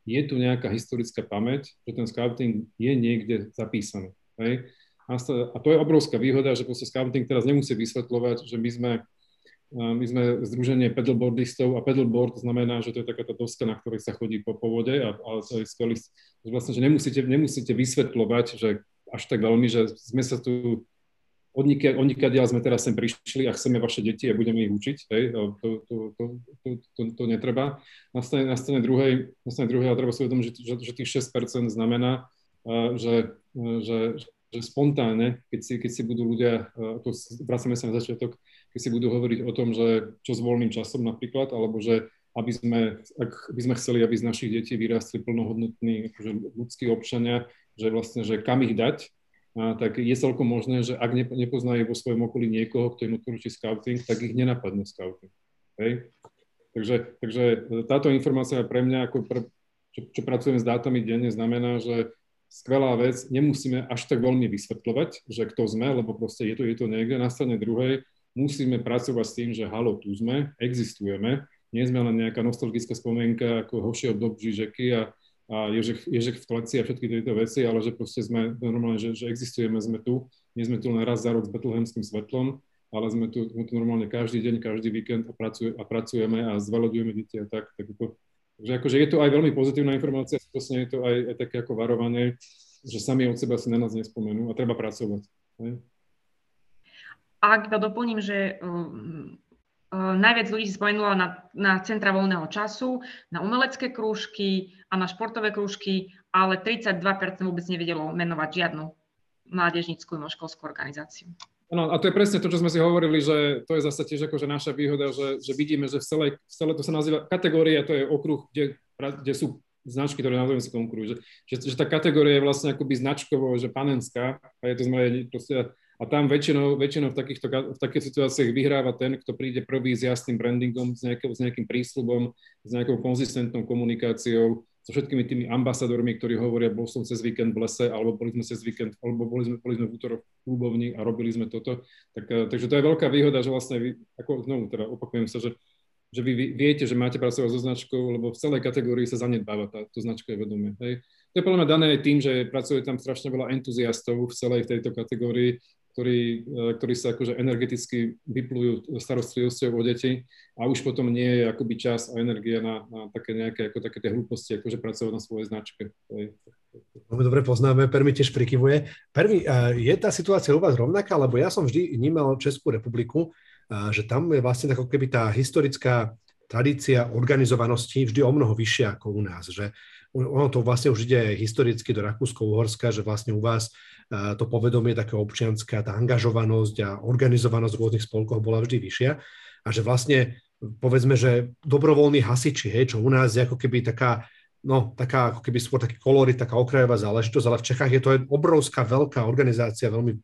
je tu nejaká historická pamäť, že ten skauting je niekde zapísaný. Hej? A to je obrovská výhoda, že proste skauting teraz nemusí vysvetľovať, že my sme, my sme združenie pedalboardistov a pedalboard znamená, že to je taká tá doska, na ktorej sa chodí po vode a, a vlastne, že nemusíte, nemusíte vysvetľovať, že až tak veľmi, že sme sa tu odnikadiaľ sme teraz sem prišli a chceme vaše deti a budeme ich učiť, hej, to, to, to, to, to, to netreba. Na strane, na strane druhej, na strane druhej, treba si uvedomiť, že, že, že tých šesť percent znamená, že, že, že spontánne, keď si, keď si budú ľudia, to vracame sa na začiatok, keď si budú hovoriť o tom, že čo s voľným časom napríklad, alebo že aby sme, ak by sme chceli, aby z našich detí vyrástli plnohodnotní akože ľudskí občania, že vlastne, že kam ich dať, a tak je celkom možné, že ak nepoznajú vo svojom okolí niekoho, kto im odporúči skauting, tak ich nenapadne skauting. Okay? Takže, takže táto informácia pre mňa, ako pre, čo, čo pracujem s dátami denne, znamená, že skvelá vec, nemusíme až tak veľmi vysvetľovať, že kto sme, lebo proste je to, je to niekde. Na strane druhej musíme pracovať s tým, že halo, tu sme, existujeme, nie sme len nejaká nostalgická spomienka ako hošie od dob Žižeky a a Ježek, Ježek v kleci a všetky tieto veci, ale že proste sme normálne, že, že existujeme, sme tu, nie sme tu len raz za rok s betlehemským svetlom, ale sme tu, sme tu normálne každý deň, každý víkend a, pracuje, a pracujeme a zveľaďujeme deti a tak. tak to, takže akože je to aj veľmi pozitívna informácia, vlastne je to aj, aj také ako varovanie, že sami od seba si na nás nespomenú a treba pracovať. Ne? A ak to doplním, že... Um... Najviac ľudí spomenulo na, na centra voľného času, na umelecké krúžky a na športové krúžky, ale tridsaťdva percent vôbec nevedelo menovať žiadnu mládežnícku a školskú organizáciu. No, a to je presne to, čo sme si hovorili, že to je zase tiež akože naša výhoda, že, že vidíme, že v celej, v celej, to sa nazýva kategória, to je okruh, kde, kde sú značky, ktoré nazývame si tomu okruhu, že, že, že tá kategória je vlastne akoby značkovo, že panenská, a je to znamená proste. A tam väčšinou, väčšinou v takýchto, v takých situáciách vyhráva ten, kto príde prvý s jasným brandingom, s, nejakou, s nejakým prísľubom, s nejakou konzistentnou komunikáciou, so všetkými tými ambasadormi, ktorí hovoria, bol som cez víkend v lese, alebo boli sme cez víkend, alebo boli sme, boli sme v útorok v Ľubovni a robili sme toto. Tak, takže to je veľká výhoda, že vlastne, vy, ako znovu teda opakujem sa, že, že vy viete, že máte pracovať so značkou, lebo v celej kategórii sa zanedbáva tá, to značkové vedomie. Hej. To je podľa mňa dané aj tým, že pracuje tam strašne veľa entuziastov v celej tejto kategórii, Ktorí, ktorí sa akože energeticky vyplujú starostlivosťou o deti a už potom nie je akoby čas a energia na, na také nejaké, ako také tie hlúposti, akože pracovať na svojej značke. Veľmi dobre poznáme, Permi tiež prikyvuje. Permi, je tá situácia u vás rovnaká? Lebo ja som vždy vnímal Českú republiku, že tam je vlastne ako keby tá historická tradícia organizovanosti vždy o mnoho vyššia ako u nás, že ono to vlastne už ide historicky do Rakúsko-Uhorska, že vlastne u vás to povedomie, taká občianska, tá angažovanosť a organizovanosť v rôznych spolkoch bola vždy vyššia a že vlastne, povedzme, že dobrovoľní hasiči, hej, čo u nás je ako keby taká, no, taká ako keby skôr taký kolorit, taká okrajová záležitosť, ale v Čechách je to obrovská, veľká organizácia, veľmi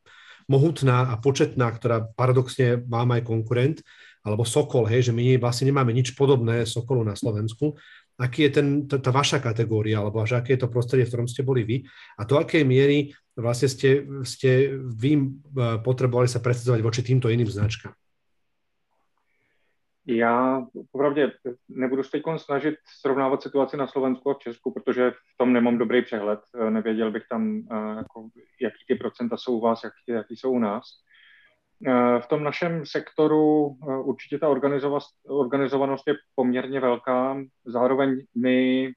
mohutná a početná, ktorá paradoxne má aj konkurent, alebo Sokol, hej, že my vlastne nemáme nič podobné Sokolu na Slovensku. Aký je ten, tá, tá vaša kategória, alebo až aké je to prostredie, v ktorom ste boli vy a do akej miery vlastne ste, ste vy potrebovali sa predstavovať voči týmto iným značkám? Já opravdu nebudu se teď snažit srovnávat situaci na Slovensku a v Česku, protože v tom nemám dobrý přehled. Nevěděl bych tam, jako, jaký ty procenta jsou u vás, jaký, jaký jsou u nás. V tom našem sektoru určitě ta organizovanost je poměrně velká. Zároveň my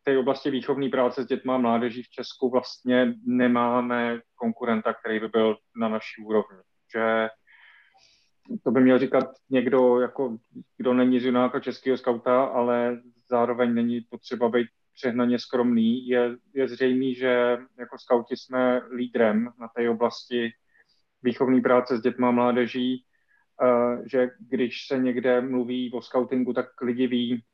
v té oblasti výchovné práce s dětmi a mládeží v Česku vlastně nemáme konkurenta, který by byl na naší úrovni. Že to by měl říkat někdo, jako, kdo není z Junáka českého skauta, ale zároveň není potřeba být přehnaně skromný. Je, je zřejmé, že jako skauti jsme lídrem na té oblasti výchovné práce s dětma a mládeží, že když se někde mluví o skautingu, tak lidi ví,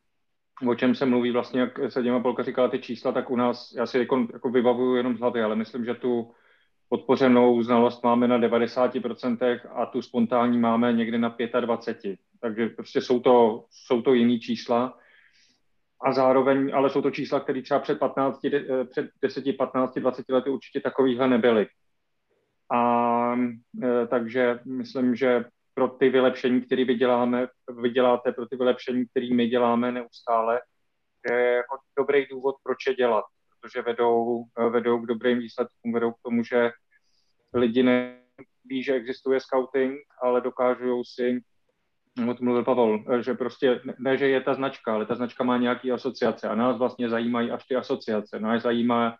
o čem se mluví vlastně, jak se děma Polka říká ty čísla, tak u nás, já si jako, jako vybavuju jenom z hlavy, ale myslím, že tu podpořenou znalost máme na devadesát procent a tu spontánní máme někde na dvacet pět procent. Takže prostě jsou to, jsou to jiný čísla. A zároveň, ale jsou to čísla, které třeba před, patnácti, před deseti, patnácti, dvaceti lety určitě takovýhle nebyly. A e, takže myslím, že pro ty vylepšení, které vy, vy děláte, pro ty vylepšení, které my děláme neustále, je jako dobrý důvod, proč je dělat. Protože vedou, vedou k dobrým výsledkům, vedou k tomu, že lidi neví, že existuje skauting, ale dokážou si, o tom mluvil Pavol, že prostě ne, že je ta značka, ale ta značka má nějaký asociace a nás vlastně zajímají až ty asociace. Nás zajímá,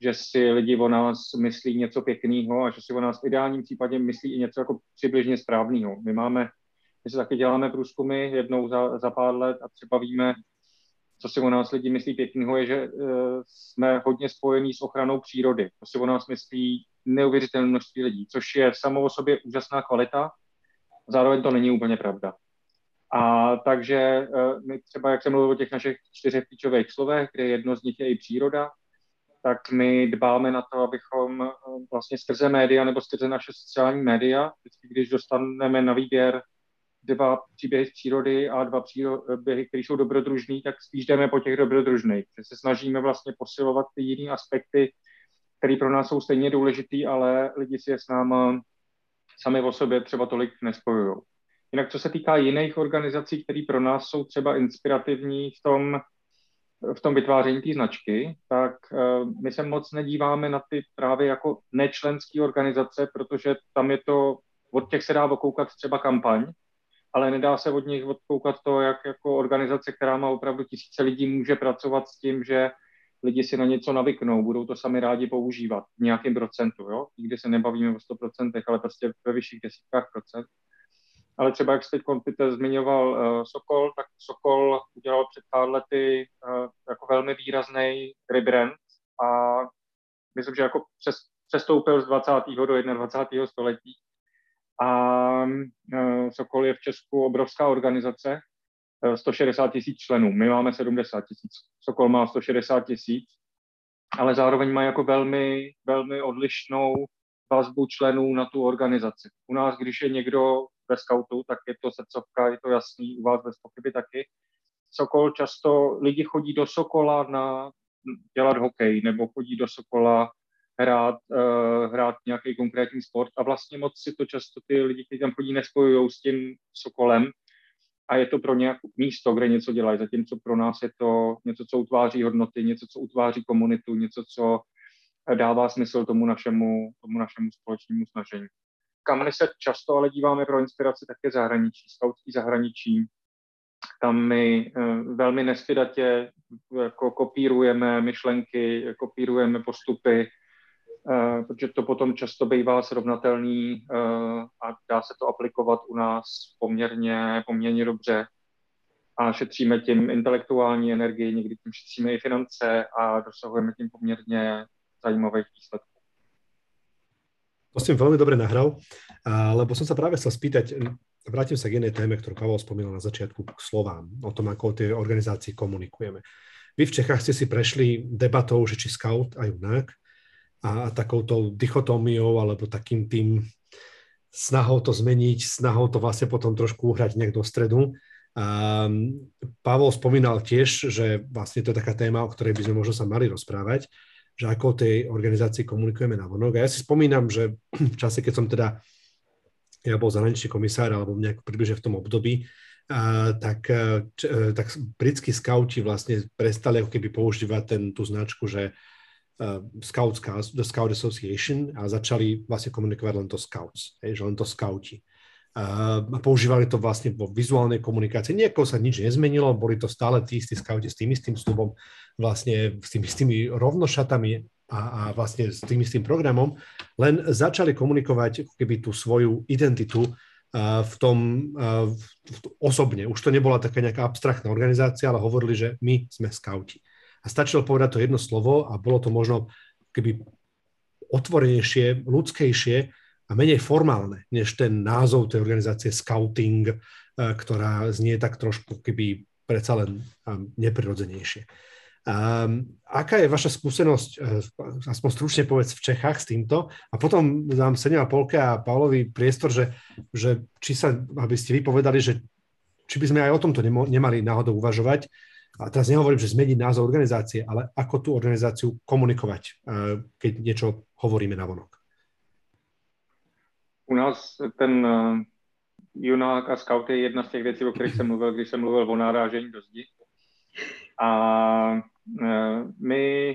že si lidi o nás myslí něco pěkného a že si o nás v ideálním případě myslí i něco jako přibližně správného. My máme, my se taky děláme průzkumy jednou za, za pár let a třeba víme, co si o nás lidi myslí pěkného, je, že e, jsme hodně spojení s ochranou přírody. To si o nás myslí neuvěřitelné množství lidí, což je samo o sobě úžasná kvalita, zároveň to není úplně pravda. A takže e, my třeba, jak jsem mluvil o těch našich čtyřech klíčových slovech, kde jedno z nich je i příroda, tak my dbáme na to, abychom vlastně skrze média nebo skrze naše sociální média, vždycky, když dostaneme na výběr dva příběhy z přírody a dva příběhy, které jsou dobrodružný, tak spíš jdeme po těch dobrodružných. Se snažíme vlastně posilovat ty jiné aspekty, které pro nás jsou stejně důležitý, ale lidi si je s náma sami o sobě třeba tolik nespojují. Jinak co se týká jiných organizací, které pro nás jsou třeba inspirativní v tom, v tom vytváření té značky, tak my se moc nedíváme na ty právě jako nečlenské organizace, protože tam je to, od těch se dá okoukat třeba kampaň, ale nedá se od nich odkoukat to, jak jako organizace, která má opravdu tisíce lidí, může pracovat s tím, že lidi si na něco navyknou, budou to sami rádi používat v nějakém procentu, jo? Nikdy se nebavíme o sto procentech, ale prostě ve vyšších desítkách procent. Ale třeba, jak jste teď zmiňoval uh, Sokol, tak Sokol udělal před pár lety uh, jako velmi výrazný rebrand a myslím, že jako přes, přestoupil z dvacátého do dvacátého prvního století. A Sokol je v Česku obrovská organizace, sto šedesát tisíc členů, my máme sedmdesát tisíc, Sokol má sto šedesát tisíc, ale zároveň má jako velmi, velmi odlišnou vazbu členů na tu organizaci. U nás, když je někdo ve skautu, tak je to srdcovka, je to jasný, u vás bez pochyby taky. Sokol často, lidi chodí do Sokola na dělat hokej, nebo chodí do Sokola hrát, uh, hrát nějaký konkrétní sport a vlastně moc si to často ty lidi, kteří tam chodí, nespojují s tím Sokolem a je to pro ně místo, kde něco dělají, zatímco pro nás je to něco, co utváří hodnoty, něco, co utváří komunitu, něco, co dává smysl tomu našemu, tomu našemu společnému snažení. Kam my se často ale díváme pro inspiraci také zahraničí, skautský zahraničí, tam my uh, velmi nestydatě jako kopírujeme myšlenky, kopírujeme postupy, Uh, protože to potom často bývá srovnatelný uh, a dá se to aplikovat u nás poměrně, poměrně dobře a šetříme tím intelektuální energii, někdy tím šetříme i finance a dosahujeme tím poměrně zajímavých výsledků. To si veľmi dobre nahral, lebo som sa práve chcel spýtať, vrátim sa k jednej téme, ktorú Pavol spomínal na začiatku, k slovám, o tom, ako tie organizácie komunikujeme. Vy v Čechách ste si prešli debatou, že či scout a junák, a takouto dichotómiou alebo takým tým snahou to zmeniť, snahou to vlastne potom trošku uhrať nejak do stredu. Um, Pavol spomínal tiež, že vlastne to je taká téma, o ktorej by sme možno sa mali rozprávať, že ako tej organizácii komunikujeme na vonok. A ja si spomínam, že v čase, keď som teda, ja bol zahraničný komisár alebo nejak približne v tom období, tak, tak britskí skauti vlastne prestali ako keby používať ten, tú značku, že Scout, Scout Association, a začali vlastne komunikovať len to Scouts, že len to skauti. A používali to vlastne vo vizuálnej komunikácii. Nejako sa nič nezmenilo, boli to stále tí istí skauti s tým istým slubom, vlastne s tými istými rovnošatami a, a vlastne s tým istým programom, len začali komunikovať ako keby tú svoju identitu a v tom a v, v, osobne. Už to nebola taká nejaká abstraktná organizácia, ale hovorili, že my sme skauti. A stačilo povedať to jedno slovo a bolo to možno keby otvorenejšie, ľudskejšie a menej formálne, než ten názov tej organizácie Skauting, ktorá znie tak trošku keby predsa len neprirodzenejšie. Um, aká je vaša skúsenosť, aspoň stručne povedz, v Čechách s týmto? A potom dám Seňová Polke a Pavlovi priestor, že, že či sa, aby ste vypovedali, že či by sme aj o tomto nemali náhodou uvažovať. A teraz nehovorím, že zmeniť názov organizácie, ale ako tú organizáciu komunikovať, keď niečo hovoríme navonok. U nás ten uh, Junák a Scout je jedna z těch věcí, o kterých jsem mluvil, když jsem mluvil o nárážení do zdi. A uh, my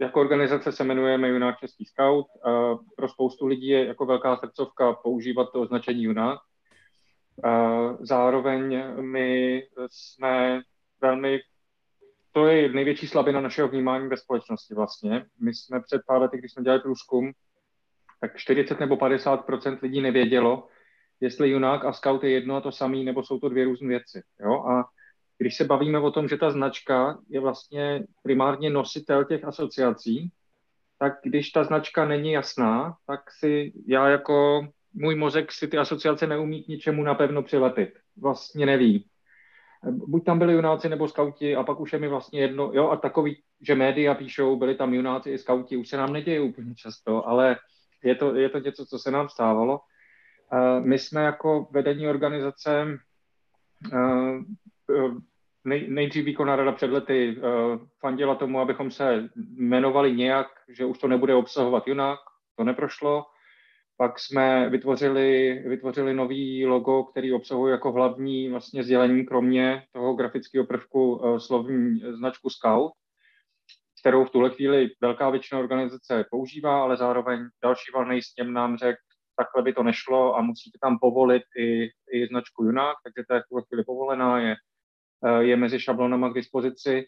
jako organizace se jmenujeme Junák Český Skaut. Uh, pro spoustu lidí je jako velká srdcovka používat to označení Junák. Uh, zároveň my jsme velmi, to je největší slabina našeho vnímání ve společnosti vlastně. My jsme před pár lety, když jsme dělali průzkum, tak čtyřicet nebo padesát procent lidí nevědělo, jestli Junák a Scout je jedno a to samý, nebo jsou to dvě různé věci. Jo? A když se bavíme o tom, že ta značka je vlastně primárně nositel těch asociací, tak když ta značka není jasná, tak si já jako, můj mozek si ty asociace neumí k ničemu napevno přilepit. Vlastně neví. Buď tam byli junáci nebo skauti a pak už je mi vlastně jedno, jo, a takový, že média píšou, byli tam junáci i skauti, už se nám neděje úplně často, ale je to, je to něco, co se nám stávalo. My jsme jako vedení organizace, nej, nejdřív výkonná rada před lety fandila tomu, abychom se jmenovali nějak, že už to nebude obsahovat Junák, to neprošlo. Pak jsme vytvořili, vytvořili nový logo, který obsahuje jako hlavní vlastně sdělení, kromě toho grafického prvku slovní značku Scout, kterou v tuhle chvíli velká většina organizace používá, ale zároveň další valný sněm nám řekl, takhle by to nešlo a musíte tam povolit i, i značku Junák, takže ta je v tuhle chvíli povolená, je, je mezi šablonama k dispozici.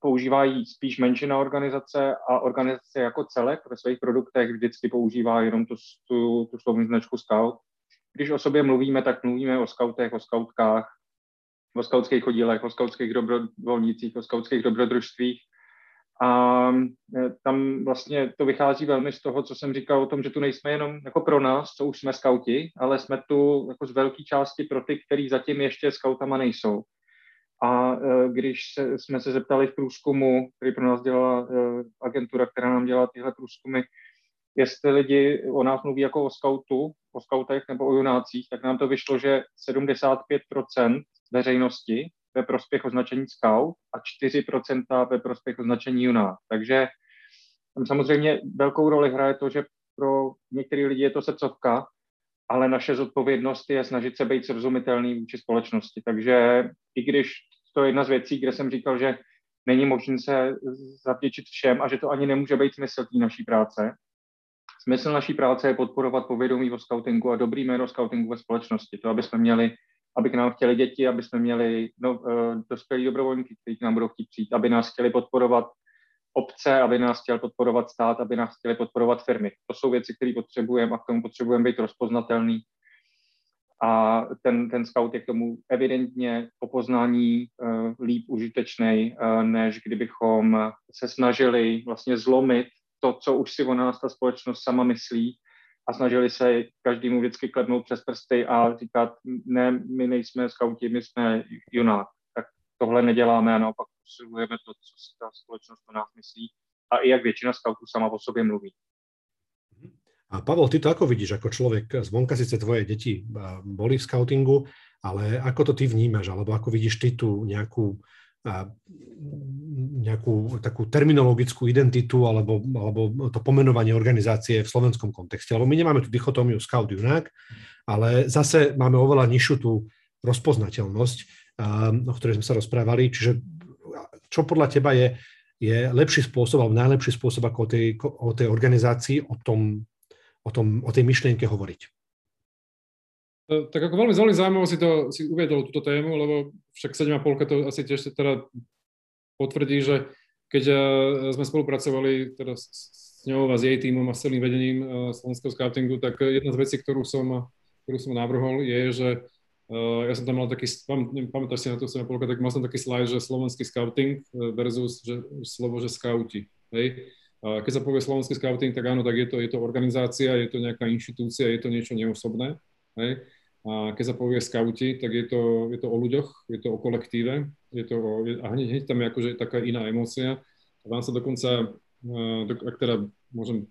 Používají spíš menšina organizace a organizace jako celek ve svých produktech vždycky používá jenom tu, tu, tu slovní značku Scout. Když o sobě mluvíme, tak mluvíme o skautech, o skautkách, o skautských oddílech, o skautských dobrovolnících, o skautských dobrodružstvích. A tam vlastně to vychází velmi z toho, co jsem říkal o tom, že tu nejsme jenom jako pro nás, co už jsme skauti, ale jsme tu jako z velké části pro ty, který zatím ještě skautama nejsou. A když se, jsme se zeptali v průzkumu, který pro nás dělala agentura, která nám dělá tyhle průzkumy, jestli lidi o nás mluví jako o skautu, o skautech nebo o junácích, tak nám to vyšlo, že sedmdesát pět procent veřejnosti ve prospěch označení Scout a čtyři procenta ve prospěch označení Junák. Takže tam samozřejmě velkou roli hraje to, že pro některé lidi je to srdcovka, ale naše zodpovědnost je snažit se být srozumitelný vůči společnosti. Takže i když to je jedna z věcí, kde jsem říkal, že není možné se zavděčit všem a že to ani nemůže být smysl té naší práce. Smysl naší práce je podporovat povědomí o skautingu a dobrý jméno skautingu ve společnosti. To, aby jsme měli, aby k nám chtěli děti, aby jsme měli no, dospělí dobrovolníky, kteří k nám budou chtít přijít, aby nás chtěli podporovat obce, aby nás chtěl podporovat stát, aby nás chtěli podporovat firmy. To jsou věci, které potřebujeme a k tomu potřebujeme být rozpoznatelný. A ten, ten scout je k tomu evidentně po poznání uh, líp užitečnej, uh, než kdybychom se snažili vlastně zlomit to, co už si o nás ta společnost sama myslí a snažili se každému vždycky klepnout přes prsty a říkat, ne, my nejsme skauti, my jsme Junák. Tohle neděláme a naopak posilujeme to, co si ta společnost o nás myslí a i jak většina skautů sama o sobě mluví. A Pavol, ty to ako vidíš ako človek? Zvonka sice tvoje deti boli v skautingu, ale ako to ty vnímaš? Alebo ako vidíš ty tú nejakú, nejakú takú terminologickú identitu alebo, alebo to pomenovanie organizácie v slovenskom kontexte? Lebo my nemáme tú dichotómiu Scout Junák, ale zase máme oveľa nižšiu tú rozpoznateľnosť, o ktorej sme sa rozprávali. Čiže čo podľa teba je, je lepší spôsob, alebo najlepší spôsob, ako o tej, o tej organizácii, o, tom, o, tom, o tej myšlienke hovoriť? Tak ako veľmi, veľmi zaujímavé si to si uviedol túto tému, lebo však sedem a pol to asi tiež teda potvrdí, že keď sme spolupracovali teda s ňou a s jej tímom a s celým vedením Slovenského skautingu, tak jedna z vecí, ktorú som, ktorú som navrhol, je, že ja som tam mal taký, pamätáš si na to sedem a pol, tak mal som taký slajd, že slovenský skauting versus že, slovo, že skauti, hej. Keď sa povie slovenský skauting, tak áno, tak je to, je to organizácia, je to nejaká inštitúcia, je to niečo neosobné. Hej. A keď sa povie skauti, tak je to, je to o ľuďoch, je to o kolektíve, je to o, a hneď, hneď tam je akože taká iná emócia. Vám sa dokonca, ak teda môžem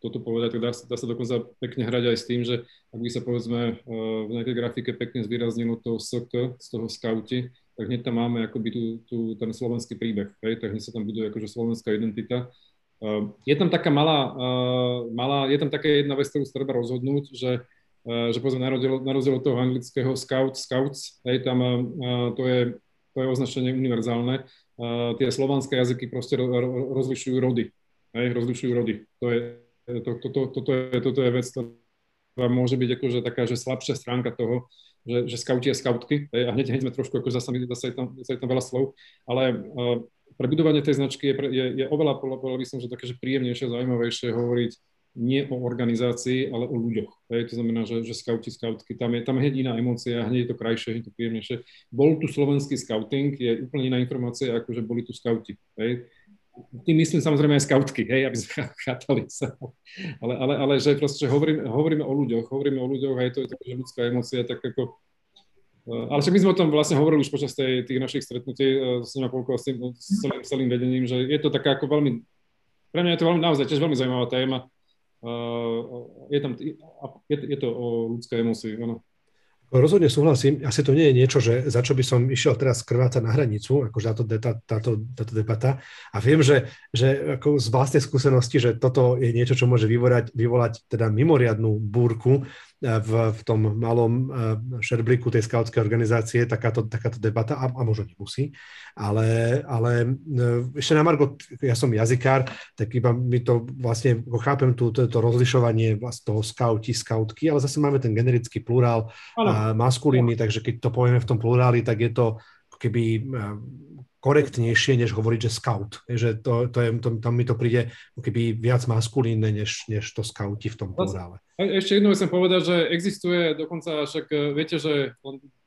toto povedať, tak dá, dá sa dokonca pekne hrať aj s tým, že ak by sa povedzme v nejakej grafike pekne zvýraznilo to es ká z toho skauti, tak hneď tam máme akoby tú, tú, ten slovenský príbeh, hej? Tak hneď sa tam buduje akože slovenská identita. Je tam taká malá, malá je tam taká jedna vec, ktorú sa treba rozhodnúť, že že povedzme na rozdiel od toho anglického scout, scouts, hej, tam to je, to je označenie univerzálne. Tie slovanské jazyky proste rozlišujú rody, hej, rozlišujú rody. To je, to, to, to, to, to je, toto je vec, ktorá môže byť akože taká, že slabšia stránka toho, že, že skauti a skautky, hej, a hneď, hneď sme trošku, akože zase, zase, je tam, zase je tam veľa slov, ale pre budovanie tej značky je, je, je oveľa, povedal by som, že také, že príjemnejšie, zaujímavejšie hovoriť nie o organizácii, ale o ľuďoch. To znamená, že, že skauti, skautky, tam je tam hneď iná emócia, hneď je to krajšie, hneď to príjemnejšie. Bol tu slovenský skauting, je úplne iná informácia, ako že boli tu skauti. Hej. Tým myslím samozrejme aj skautky, hej, aby sme chátali sa. Ale, ale, ale že proste hovoríme, hovoríme o ľuďoch, hovoríme o ľuďoch a je to taká ľudská emócia, tak ako... Ale však my sme o tom vlastne hovorili už počas tej, tých našich stretnutí s Napolkou a s tým celým, celým vedením, že je to taká ako veľmi... Pre mňa je to veľmi, naozaj tiež veľmi zaujímavá téma. Uh, je, tam, je, je to o ľudskej emócii, áno. Rozhodne súhlasím, asi to nie je niečo, že za čo by som išiel teraz krvácať na hranicu, akože táto, táto, táto debata. A viem, že, že ako z vlastnej skúsenosti, že toto je niečo, čo môže vyvolať, vyvolať teda mimoriadnu búrku v, v tom malom šerblíku tej skautskej organizácie, takáto, takáto debata, a, a možno nemusí. Ale, ale ešte na margo, ja som jazykár, tak iba my to vlastne, chápem tú, to, to rozlišovanie vlastne toho skauti, skautky, ale zase máme ten generický plurál a maskulínny, takže keď to povieme v tom pluráli, tak je to keby korektnejšie, než hovoriť, že scout. Že to, to je, to, tam mi to príde keby viac maskulínne, než, než to skauti v tom plurále. Ešte jedno chcem povedať, že existuje dokonca, však viete, že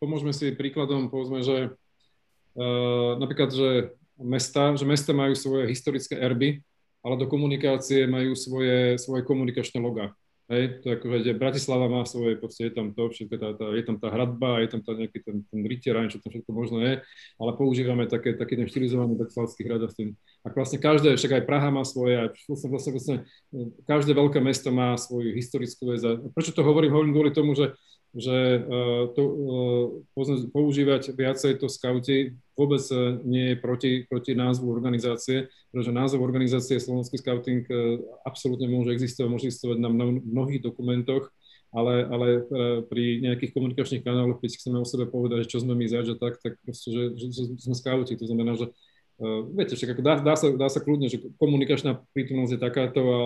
pomôžeme si príkladom, povedzme, že uh, napríklad, že mesta, že mesta majú svoje historické erby, ale do komunikácie majú svoje, svoje komunikačné logá. Hej, to akože Bratislava má svoje, je tam to, všetko, tá, je tam tá hradba, je tam tá nejaký ten, ten rytier, čo tam všetko možno je, ale používame také, taký ten štilizovaný bratislavský hrad. A vlastne každé, však aj Praha má svoje, aj vlastne, vlastne, vlastne, každé veľké mesto má svoju historickú vec. Prečo to hovorím? Hovorím kvôli tomu, že, že to, používať viacej to skauti vôbec nie je proti, proti názvu organizácie, pretože názov organizácie Slovenský skauting absolútne môže existovať, môže existovať na mnohých dokumentoch, ale, ale pri nejakých komunikačných kanáloch, keď chceme o sebe povedať, čo sme my zač a tak, tak proste, že, že sme skauti, to znamená, že Uh, viete, však, dá, dá, sa, dá sa kľudne, že komunikačná prítomnosť je takáto a,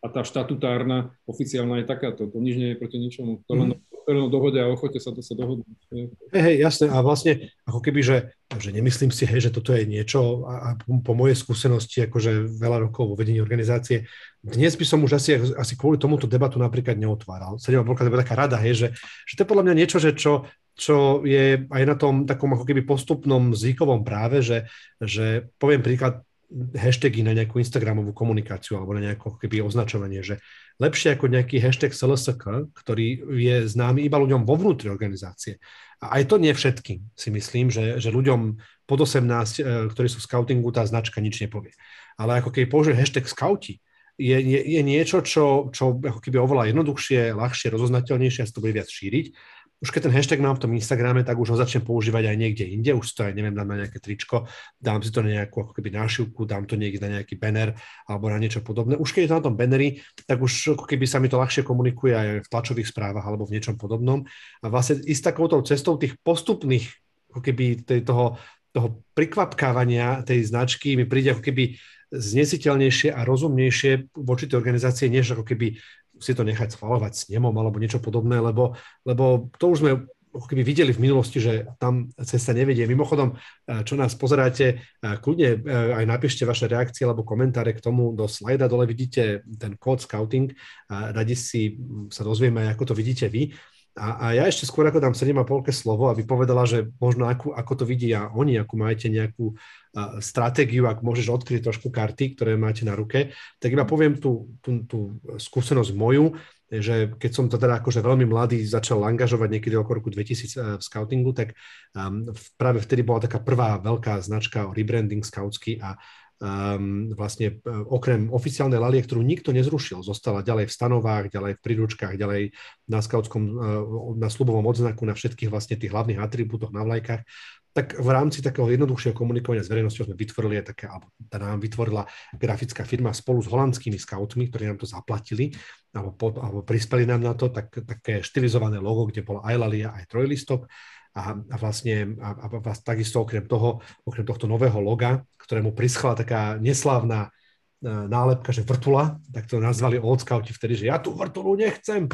a tá štatutárna, oficiálna je takáto. To nič nie je proti ničomu. To len o dohode a ochote sa to sa dohodnú. Hej, hej, jasné. A vlastne, ako keby, že, že nemyslím si, hej, že toto je niečo a, a po mojej skúsenosti, akože veľa rokov vo vedení organizácie, dnes by som už asi, asi kvôli tomuto debatu napríklad neotváral. Sedem a polka to je taká rada, hej, že, že to je podľa mňa niečo, že čo čo je aj na tom takom ako keby postupnom zvykovom práve, že, že poviem príklad hashtagy na nejakú instagramovú komunikáciu alebo na nejaké keby označovanie, že lepšie ako nejaký hashtag es el es ká, ktorý je známy iba ľuďom vo vnútri organizácie. A aj to nie všetkým, si myslím, že, že ľuďom pod osemnásť, ktorí sú v skautingu, tá značka nič nepovie. Ale ako keby použil hashtag skauti, Je, je, je niečo, čo, čo ako keby oveľa jednoduchšie, ľahšie, rozoznateľnejšie a sa to bude viac šíriť. už keď ten hashtag mám v tom Instagrame, tak už ho začnem používať aj niekde inde, už to aj neviem, dám na nejaké tričko, dám si to na nejakú ako keby nášivku, dám to niekde na nejaký banner alebo na niečo podobné. Už keď je to na tom banneri, tak už ako keby sa mi to ľahšie komunikuje aj v tlačových správach alebo v niečom podobnom. A vlastne ísť takouto cestou tých postupných ako keby tej, toho, toho prikvapkávania tej značky mi príde ako keby znesiteľnejšie a rozumnejšie voči tej organizácie, než ako keby si to nechať schvaľovať s nemom alebo niečo podobné, lebo, lebo to už sme keby videli v minulosti, že tam cesta nevedie. Mimochodom, čo nás pozeráte, kľudne aj napíšte vaše reakcie alebo komentáre k tomu do slajda. Dole vidíte ten kód Skauting. Radi si sa dozvieme, ako to vidíte vy. A, a ja ešte skôr, ako dám sedem a pol slovo, aby povedala, že možno ako, ako to vidia oni, ako máte nejakú uh, stratégiu, ak môžeš odkryť trošku karty, ktoré máte na ruke, tak iba poviem tú, tú, tú skúsenosť moju, že keď som to teda akože veľmi mladý začal angažovať niekedy okolo roku dvetisíc v skautingu, tak um, práve vtedy bola taká prvá veľká značka o rebranding skautský a Um, vlastne um, okrem oficiálnej lalie, ktorú nikto nezrušil, zostala ďalej v stanovách, ďalej v príručkách, ďalej na skautskom, uh, na slubovom odznaku, na všetkých vlastne tých hlavných atribútoch, na vlajkách, tak v rámci takého jednoduchšieho komunikovania s verejnosťou sme vytvorili také, alebo nám vytvorila grafická firma spolu s holandskými skautmi, ktorí nám to zaplatili, alebo, po, alebo prispeli nám na to, tak, také štilizované logo, kde bola aj lalia, aj trojlistok. A, a vlastne a, a takisto okrem toho, okrem tohto nového loga, ktorému prischla taká neslávna nálepka, že vrtula, tak to nazvali old scouti vtedy, že ja tú vrtulu nechcem,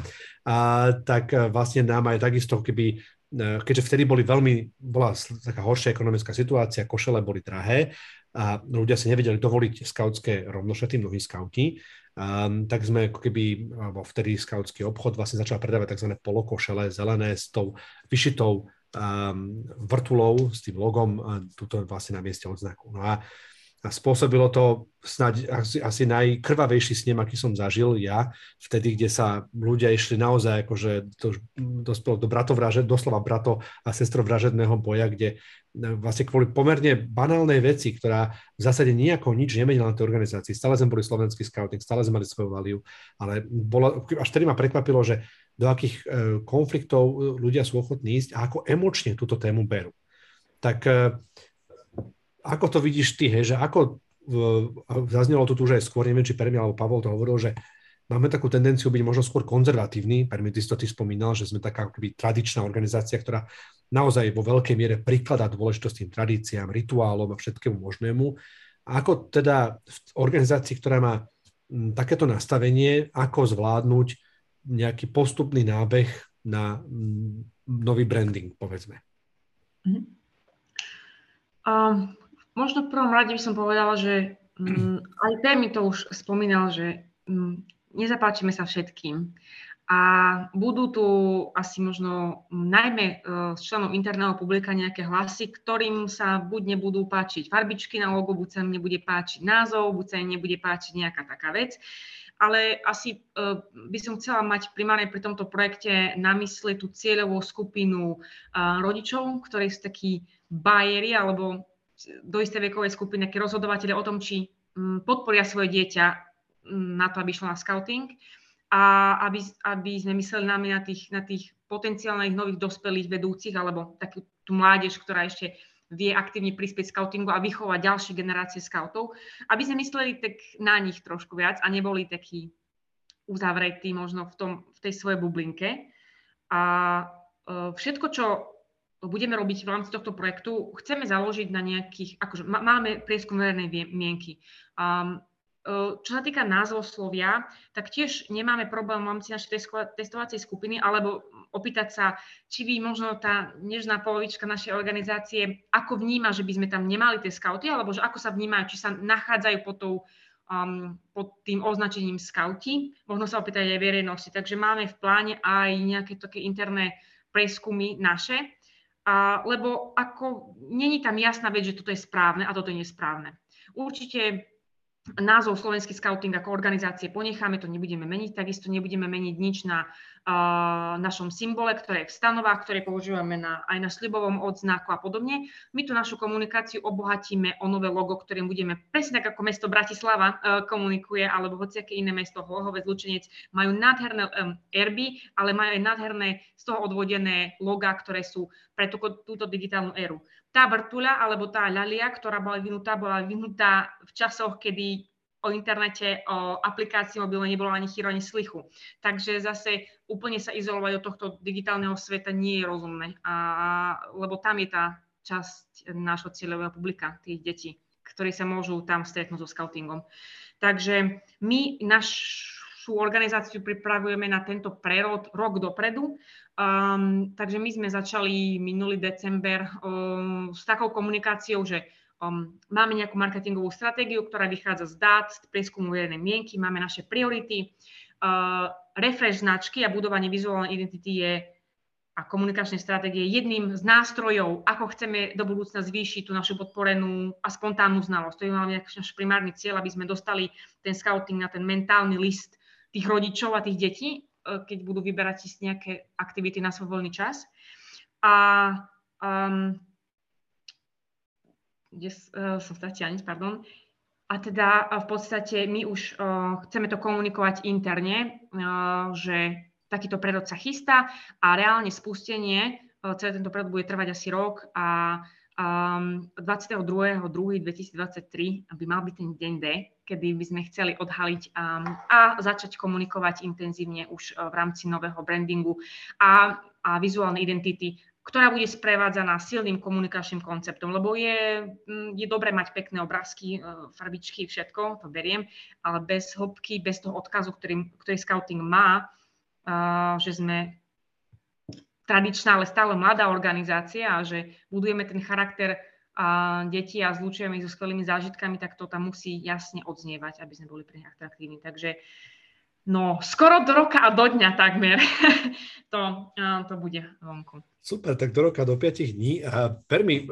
a tak vlastne nám aj takisto, keby, keďže vtedy boli veľmi, bola taká horšia ekonomická situácia, košele boli drahé a ľudia si nevedeli dovoliť skautské rovnošaty, mnohí skauti, Um, tak sme ako keby, alebo vtedy skautský obchod vlastne začal predávať tzv. Polokošele zelené s tou vyšitou um, vrtulou, s tým logom a tuto vlastne na mieste odznaku. No a, a spôsobilo to snáď asi, asi najkrvavejší snem, aký som zažil ja, vtedy, kde sa ľudia išli naozaj, akože to dospelo do bratovražed, doslova brato- a sestrovražedného boja, kde vlastne kvôli pomerne banálnej veci, ktorá v zásade nejako nič nemenila na tej organizácii. Stále sme boli slovenský skauting, stále sme mali svoju valiu, ale bolo, až tedy ma prekvapilo, že do akých konfliktov ľudia sú ochotní ísť a ako emočne túto tému berú. Tak ako to vidíš ty, hej, že ako zaznelo to tu už aj skôr, neviem, či Permi alebo Pavol to hovoril, že máme takú tendenciu byť možno skôr konzervatívni. Permi, ty si to ty spomínal, že sme taká akoby tradičná organizácia, ktorá naozaj vo veľkej miere prikladá dôležitosť tým tradíciám, rituálom a všetkému možnému. A ako teda v organizácii, ktorá má takéto nastavenie, ako zvládnuť nejaký postupný nábeh na nový branding, povedzme? Mm-hmm. Uh, možno v prvom rade by som povedala, že um, aj Permi to už spomínal, že um, nezapáčime sa všetkým. A budú tu asi možno najmä z členov interného publika nejaké hlasy, ktorým sa buď nebudú páčiť farbičky na logo, buď sa im nebude páčiť názov, buď sa im nebude páčiť nejaká taká vec. Ale asi uh, by som chcela mať primárne pri tomto projekte na mysli tú cieľovú skupinu uh, rodičov, ktorí sú takí buyeri alebo do istej vekovej skupiny nejaké rozhodovateľe o tom, či um, podporia svoje dieťa na to, aby išlo na skauting a aby, aby sme mysleli nami na tých, na tých potenciálnych nových dospelých vedúcich alebo takú tú mládež, ktorá ešte vie aktívne prispieť skautingu a vychovať ďalšie generácie skautov, aby sme mysleli tak na nich trošku viac a neboli takí uzavretí možno v, tom, v tej svojej bublinke. A všetko, čo budeme robiť v rámci tohto projektu, chceme založiť na nejakých, akože máme prieskum verejnej mienky. Um, Čo sa týka názvoslovia, tak tiež nemáme problém v rámci našej testovacej skupiny, alebo opýtať sa, či by možno tá nežná polovička našej organizácie, ako vníma, že by sme tam nemali tie skauty, alebo že ako sa vnímajú, či sa nachádzajú pod, tou, um, pod tým označením skauti. Možno sa opýtať aj verejnosti. Takže máme v pláne aj nejaké také interné prieskumy naše, a, lebo ako není tam jasná vec, že toto je správne a toto je nesprávne. Určite názov Slovenský skauting ako organizácie ponecháme, to nebudeme meniť, takisto nebudeme meniť nič na našom symbole, ktoré je v stanovách, ktoré používame na, aj na slibovom odznaku a podobne. My tú našu komunikáciu obohatíme o nové logo, ktorým budeme presne tak, ako mesto Bratislava komunikuje, alebo hociaké iné mesto, Hlohovec, Lučenec, majú nádherné erby, ale majú aj nádherné z toho odvodené logá, ktoré sú pre túto, túto digitálnu éru. Tá vrtuľa, alebo tá ľalia, ktorá bola vyvinutá, bola vyvinutá v časoch, kedy o internete, o aplikácii mobile nebolo ani chýru, ani slychu. Takže zase úplne sa izolovať od tohto digitálneho sveta nie je rozumné, a, lebo tam je tá časť nášho cieľového publika, tých detí, ktorí sa môžu tam stretnúť so skautingom. Takže my našu organizáciu pripravujeme na tento prerod rok dopredu. Um, takže my sme začali minulý december um, s takou komunikáciou, že Um, máme nejakú marketingovú stratégiu, ktorá vychádza z dát, z prieskumu verejnej mienky, máme naše priority. Uh, refresh značky a budovanie vizuálnej identity je, a komunikačnej stratégie je jedným z nástrojov, ako chceme do budúcna zvýšiť tú našu podporenú a spontánnu znalosť. To je máme náš primárny cieľ, aby sme dostali ten skauting na ten mentálny list tých rodičov a tých detí, uh, keď budú vyberať si nejaké aktivity na svoj voľný čas. A um, kde som stratila nič, pardon. A teda v podstate my už uh, chceme to komunikovať interne, uh, že takýto prerod sa chystá a reálne spustenie, uh, celý tento prerod bude trvať asi rok a um, dvadsiateho druhého druhého dvetisícdvadsaťtri by mal byť ten deň D, kedy by sme chceli odhaliť um, a začať komunikovať intenzívne už uh, v rámci nového brandingu a, a vizuálnej identity, ktorá bude sprevádzaná silným komunikačným konceptom, lebo je, je dobré mať pekné obrázky, farbičky, všetko, to beriem, ale bez hĺbky, bez toho odkazu, ktorý, ktorý skauting má, že sme tradičná, ale stále mladá organizácia a že budujeme ten charakter detí a zlučujeme ich so skvelými zážitkami, tak to tam musí jasne odznievať, aby sme boli pre nich atraktívni. Takže no, skoro do roka a do dňa takmer to, to bude vonku. Super, tak do roka, do piatich dní. A Permi,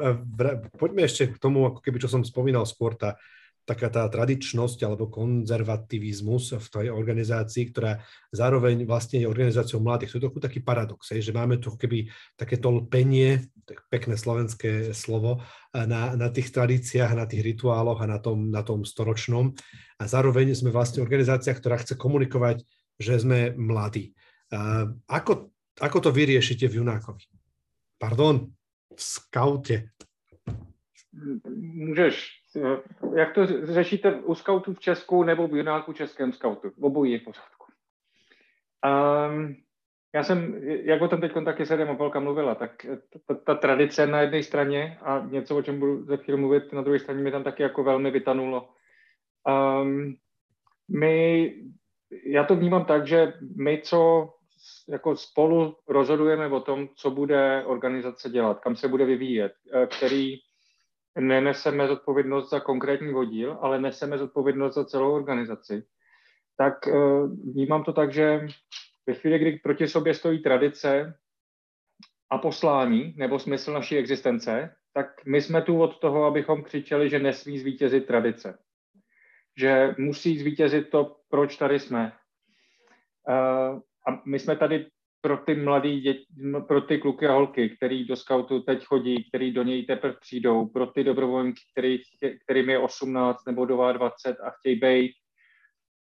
poďme ešte k tomu, ako keby, čo som spomínal skôr, tá, taká tá tradičnosť alebo konzervativizmus v tej organizácii, ktorá zároveň vlastne je organizáciou mladých. To je taký paradox, že máme tu keby takéto lpenie, pekné slovenské slovo, na, na tých tradíciách, na tých rituáloch a na tom, na tom storočnom. A zároveň sme vlastne organizácia, ktorá chce komunikovať, že sme mladí. A ako, ako to vyriešite v Junákovi? Pardon, v skaute. Můžeš. Jak to řešíte u skautů v Česku nebo v Junáku českém skautu? Obojí je v pořádku. Um, já jsem, jak o tom teď taky se Demopolka mluvila, tak ta, ta, ta tradice na jedné straně a něco, o čem budu za chvíli mluvit, na druhé straně mi tam taky jako velmi vytanulo. Um, my, já to vnímám tak, že my, co jako spolu rozhodujeme o tom, co bude organizace dělat, kam se bude vyvíjet, který neneseme zodpovědnost za konkrétní oddíl, ale neseme zodpovědnost za celou organizaci, tak uh, vnímám to tak, že ve chvíli, kdy proti sobě stojí tradice a poslání, nebo smysl naší existence, tak my jsme tu od toho, abychom křičeli, že nesmí zvítězit tradice. Že musí zvítězit to, proč tady jsme. Uh, a my jsme tady pro ty mladý děti, pro ty kluky a holky, který do skautu teď chodí, který do něj teprve přijdou, pro ty dobrovolníky, který, kterým je osmnáct nebo dvacet dva a chtějí být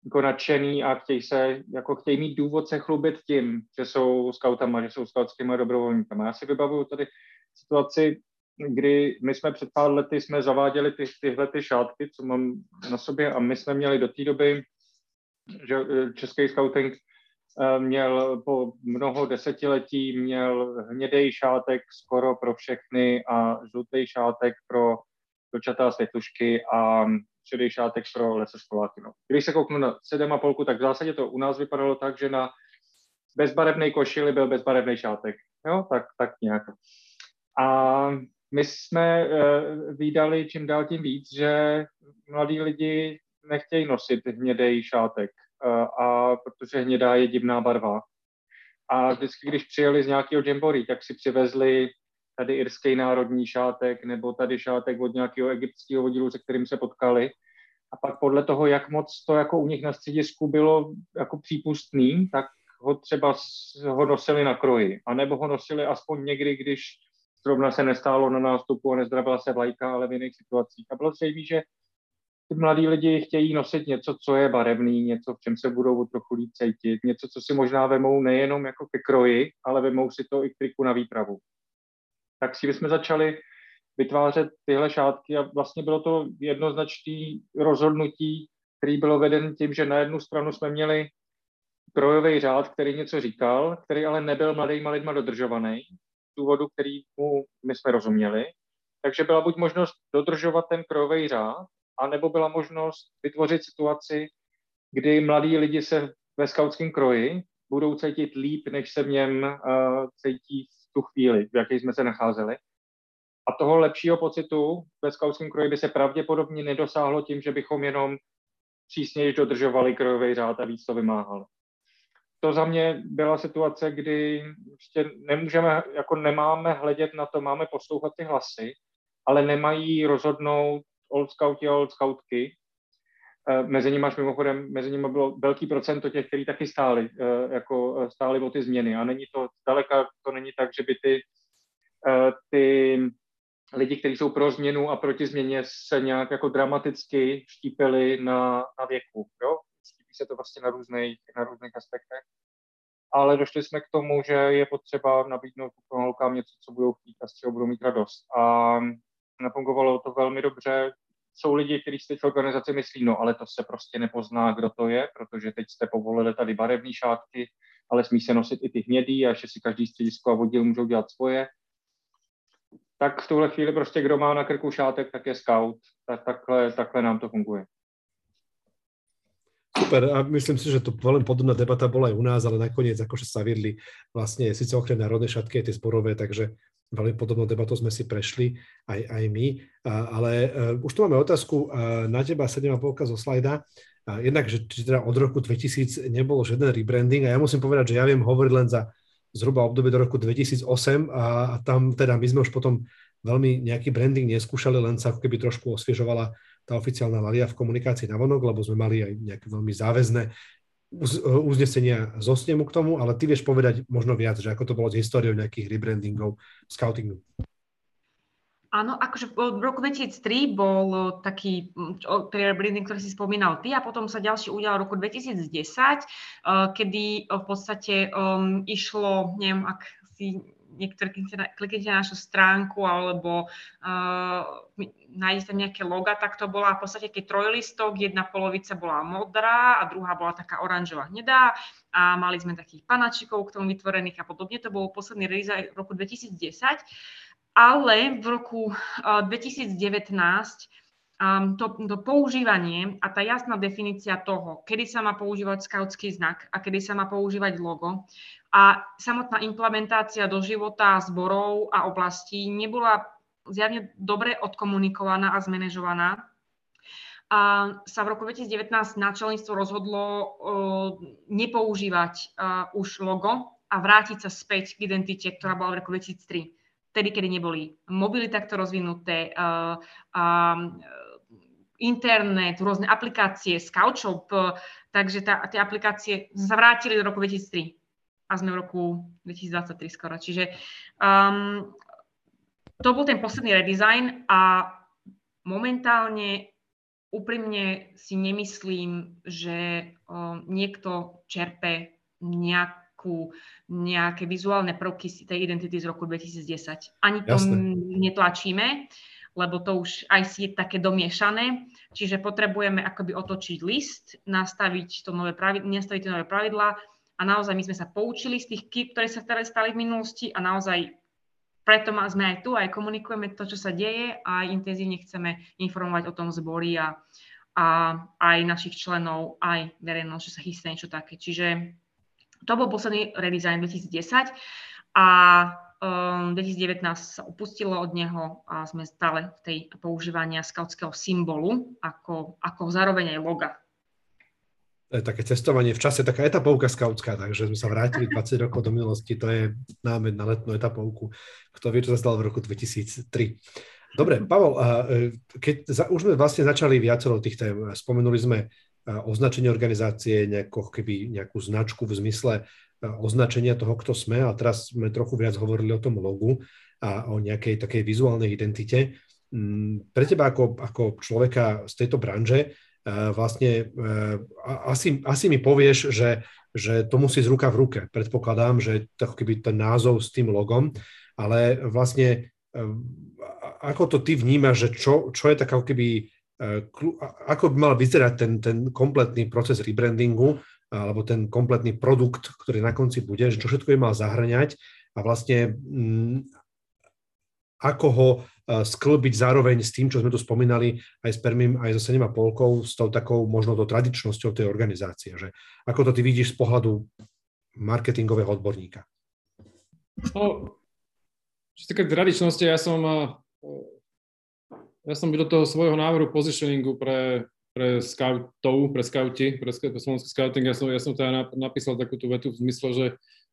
jako nadšený a chtějí, se, jako chtějí mít důvod se chlubit tím, že jsou skautama, že jsou skautskými dobrovolníkama. Já si vybavuju tady situaci, kdy my jsme před pár lety jsme zaváděli ty, tyhle ty šátky, co mám na sobě, a my jsme měli do té doby, že český skauting měl po mnoho desetiletí měl hnědej šátek skoro pro všechny a žlutý šátek pro dočatá světlušky a šedej šátek pro lesoškoláky. No. Když se kouknu na sedem a polku, tak v zásadě to u nás vypadalo tak, že na bezbarevnej košili byl bezbarevnej šátek. Jo, tak, tak nějak. A my jsme uh, viděli čím dál tím víc, že mladí lidi nechtějí nosit hnědej šátek, a protože hnědá je divná barva. A vždycky, když přijeli z nějakého jamboree, tak si přivezli tady irský národní šátek nebo tady šátek od nějakého egyptského oddílu, se kterým se potkali. A pak podle toho, jak moc to jako u nich na středisku bylo jako přípustný, tak ho třeba ho nosili na kroji, anebo ho nosili aspoň někdy, když zrovna se nestálo na nástupu a nezdravila se vlajka, ale v jiných situacích. A bylo zřejmé, že ty mladí lidi chtějí nosit něco, co je barevný, něco, v čem se budou trochu líp cítit, něco, co si možná vemou nejenom jako ke kroji, ale vemou si to i k triku na výpravu. Tak si bychom začali vytvářet tyhle šátky a vlastně bylo to jednoznačné rozhodnutí, který bylo veden tím, že na jednu stranu jsme měli krojový řád, který něco říkal, který ale nebyl mladýma lidma dodržovaný, z důvodu, který mu my jsme rozuměli. Takže byla buď možnost dodržovat ten krojový řád, anebo byla možnost vytvořit situaci, kdy mladí lidi se ve skautském kroji budou cítit líp, než se v něm uh, cítí v tu chvíli, v jaké jsme se nacházeli. A toho lepšího pocitu ve skautském kroji by se pravděpodobně nedosáhlo tím, že bychom jenom přísněji dodržovali krojový řád a víc to vymáhali. To za mě byla situace, kdy prostě nemůžeme, jako nemáme hledět na to, máme poslouchat ty hlasy, ale nemají rozhodnout old scouti a old scoutky. Mezi nimi až mimochodem, mezi nimi bylo velký procento těch, kteří taky stáli, jako stáli o ty změny. A není to daleka, to není tak, že by ty, ty lidi, kteří jsou pro změnu a proti změně, se nějak jako dramaticky štípili na, na věku, jo? Štípí se to vlastně na různých, na různých aspektech. Ale došli jsme k tomu, že je potřeba nabídnout holkám něco, co budou chtít a z čeho budou mít radost. A nafungovalo to velmi dobře. Jsou lidi, kteří si teď v organizaci myslí, no ale to se prostě nepozná, kdo to je, protože teď jste povolili tady barevné šátky, ale smí se nosit i ty hnědý a ještě si každý středisko a oddíl můžou dělat svoje. Tak v tuhle chvíli prostě kdo má na krku šátek, tak je scout. Tak, takhle, takhle nám to funguje. Super, a myslím si, že to veľmi podobná debata bola aj u nás, ale nakoniec akože sa viedli vlastne, síce okrem národné šatky aj tie zborové, takže veľmi podobnou debatou sme si prešli aj, aj my. A, ale uh, už tu máme otázku uh, na teba, sedem a pol zo slajda. Uh, jednak, že teda od roku dvetisíc nebolo žiaden rebranding a ja musím povedať, že ja viem hovoriť len za zhruba obdobie do roku dvetisíc osem a, a tam teda my sme už potom veľmi nejaký branding neskúšali, len sa ako keby trošku osviežovala tá oficiálna lalia v komunikácii navonok, lebo sme mali aj nejaké veľmi záväzné uznesenia zo snemu k tomu, ale ty vieš povedať možno viac, že ako to bolo s históriou nejakých rebrandingov skautingu. Áno, akože v roku dvetisíc tri bol taký rebranding, ktorý si spomínal ty, a potom sa ďalší udial v roku dvetisíc desať, kedy v podstate um, išlo, neviem, ak si niektoré, keď kliknete na našu stránku alebo uh, nájdete tam nejaké loga, tak to bola v podstate keď trojlistok, jedna polovica bola modrá a druhá bola taká oranžová hnedá a mali sme takých panačikov k tomu vytvorených a podobne. To bol posledný release aj v roku dvetisíc desať, ale v roku uh, dvetisíc devätnásť um, to, to používanie a tá jasná definícia toho, kedy sa má používať skautský znak a kedy sa má používať logo, a samotná implementácia do života zborov a oblastí nebola zjavne dobre odkomunikovaná a zmanéžovaná. A sa v roku dvetisíc devätnásť náčelníctvo rozhodlo uh, nepoužívať uh, už logo a vrátiť sa späť k identite, ktorá bola v roku dvetisíc tri. Vtedy, kedy neboli mobily takto rozvinuté, uh, uh, internet, rôzne aplikácie, Scoutshop, uh, takže tá, tie aplikácie sa vrátili do roku dvetisíc tri. A sme v roku dvetisíc dvadsaťtri skoro. Čiže um, to bol ten posledný redesign a momentálne úprimne si nemyslím, že um, niekto čerpe nejakú, nejaké vizuálne prvky z tej identity z roku dvetisíc desať. Ani to netlačíme, lebo to už aj si je také domiešané. Čiže potrebujeme akoby otočiť list, nastaviť to nové pravidlá, nastaviť to nové pravidlá. A naozaj my sme sa poučili z tých kýb, ktoré sa teraz stali v minulosti a naozaj preto sme aj tu, aj komunikujeme to, čo sa deje a intenzívne chceme informovať o tom zbori a, a aj našich členov, aj verejnosť, že sa chystá niečo také. Čiže to bol posledný redesign dvetisíc desať a um, dvetisíc devätnásť sa upustilo od neho a sme stále v tej používania skautského symbolu ako, ako zároveň aj loga. Také cestovanie v čase, taká etapovka skautská, takže sme sa vrátili dvadsať rokov do minulosti, to je námed na letnú etapovku, kto vie, čo sa stalo v roku dvetisíc tri. Dobre, Pavol, keď za, už sme vlastne začali viacero tých tém, spomenuli sme označenie organizácie, nejako, keby, nejakú značku v zmysle označenia toho, kto sme. A teraz sme trochu viac hovorili o tom logu a o nejakej takej vizuálnej identite. Pre teba ako, ako človeka z tejto branže vlastne asi, asi mi povieš, že, že to musí z ruka v ruke. Predpokladám, že tak keby ten názov s tým logom, ale vlastne ako to ty vnímaš, že čo, čo je taká keby, ako by mal vyzerať ten, ten kompletný proces rebrandingu alebo ten kompletný produkt, ktorý na konci bude, že čo všetko je mal zahŕňať a vlastne ako ho sklbiť zároveň s tým, čo sme tu spomínali aj s Permim, aj so sedem a polkou, s tou takou možno to tradičnosťou tej organizácie. Že ako to ty vidíš z pohľadu marketingového odborníka? No, čo sa týka tradičnosti, ja som, ja som do toho svojho návrhu positioningu pre, pre skautov, pre skauti, pre, pre slovenský skauting, ja som, ja som teda napísal takúto vetu v zmysle, že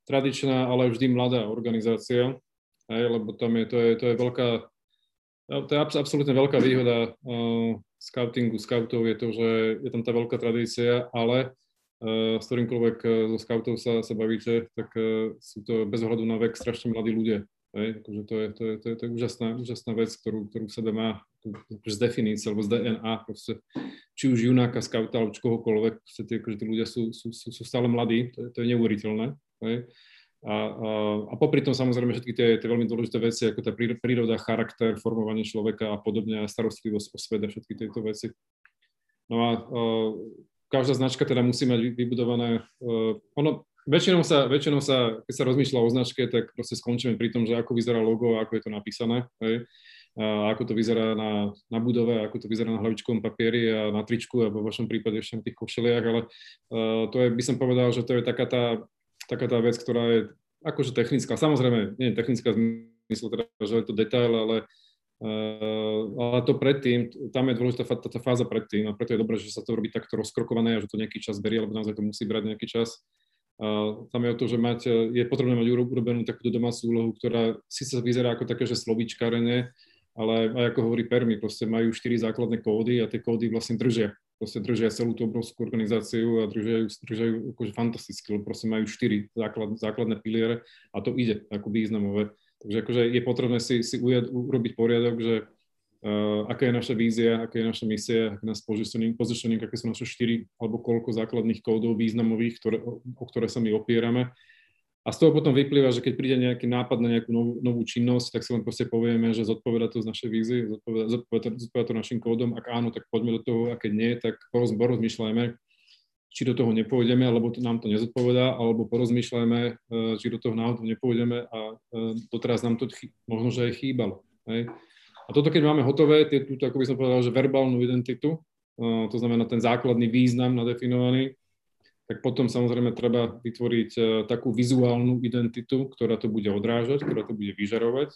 tradičná, ale vždy mladá organizácia, hej, lebo tam je, to je, to je veľká, to je absolútne veľká výhoda uh, skautingu, skautov je to, že je tam tá veľká tradícia, ale uh, s ktorýmkoľvek zo uh, skautov sa, sa bavíte, tak uh, sú to bez ohľadu na vek strašne mladí ľudia. Hej, akože to je, to je, to je, to je úžasná, úžasná vec, ktorú, ktorú sa dá má z definície, alebo z dé en á, proste, či už junáka, skauta, alebo čohokoľvek, proste, tí, akože tí ľudia sú, sú, sú, sú stále mladí, to je, to je neuveriteľné. Hej. A, a, a popri tom samozrejme všetky tie, tie veľmi dôležité veci, ako tá príroda, charakter, formovanie človeka a podobne, a starostlivosť o svet a všetky tieto veci. No a, a každá značka teda musí mať vybudované, uh, ono väčšinou sa, väčšinou sa, keď sa rozmýšľa o značke, tak proste skončíme pri tom, že ako vyzerá logo a ako je to napísané, hej? A ako to vyzerá na, na budove, ako to vyzerá na hlavičkovom papieri a na tričku, a vo vašom prípade ešte na tých košeliach, ale uh, to je, by som povedal, že to je taká tá taká tá vec, ktorá je akože technická. Samozrejme, nie technická zmysl, teda, že je to detail, ale, uh, ale to predtým, tam je dôležitá tá, tá fáza predtým a preto je dobré, že sa to robí takto rozkrokované a že to nejaký čas berie, lebo naozaj to musí brať nejaký čas. Uh, tam je o to, že mať, je potrebné mať urobenú takúto domácu úlohu, ktorá síce vyzerá ako také, že slovíčkarenie, ale aj ako hovorí Permi, proste majú štyri základné kódy a tie kódy vlastne držia. Proste držia celú tú obrovskú organizáciu a držia ju, držia ju akože fantasticky, lebo proste majú štyri základ, základné piliere a to ide ako významové. Takže akože je potrebné si, si ujad, urobiť poriadok, že uh, aká je naša vízia, aká je naša misia, aký je náš positioning, positioning, aké sú naše štyri alebo koľko základných kódov významových, ktoré, o, o ktoré sa my opierame. A z toho potom vyplýva, že keď príde nejaký nápad na nejakú novú, novú činnosť, tak si len proste povieme, že zodpovedá to z našej vízie, zodpovedá, zodpovedá to našim kódom. Ak áno, tak poďme do toho, a keď nie, tak porozmýšľajme, či do toho nepôjdeme, alebo to, nám to nezodpovedá, alebo porozmýšľajme, či do toho náhodou nepôjdeme a doteraz nám to chy, možno, že aj chýbalo. Hej. A toto, keď máme hotové, túto, ako by som povedal, že verbálnu identitu, to znamená ten základný význam nadefinovaný, tak potom samozrejme treba vytvoriť uh, takú vizuálnu identitu, ktorá to bude odrážať, ktorá to bude vyžarovať.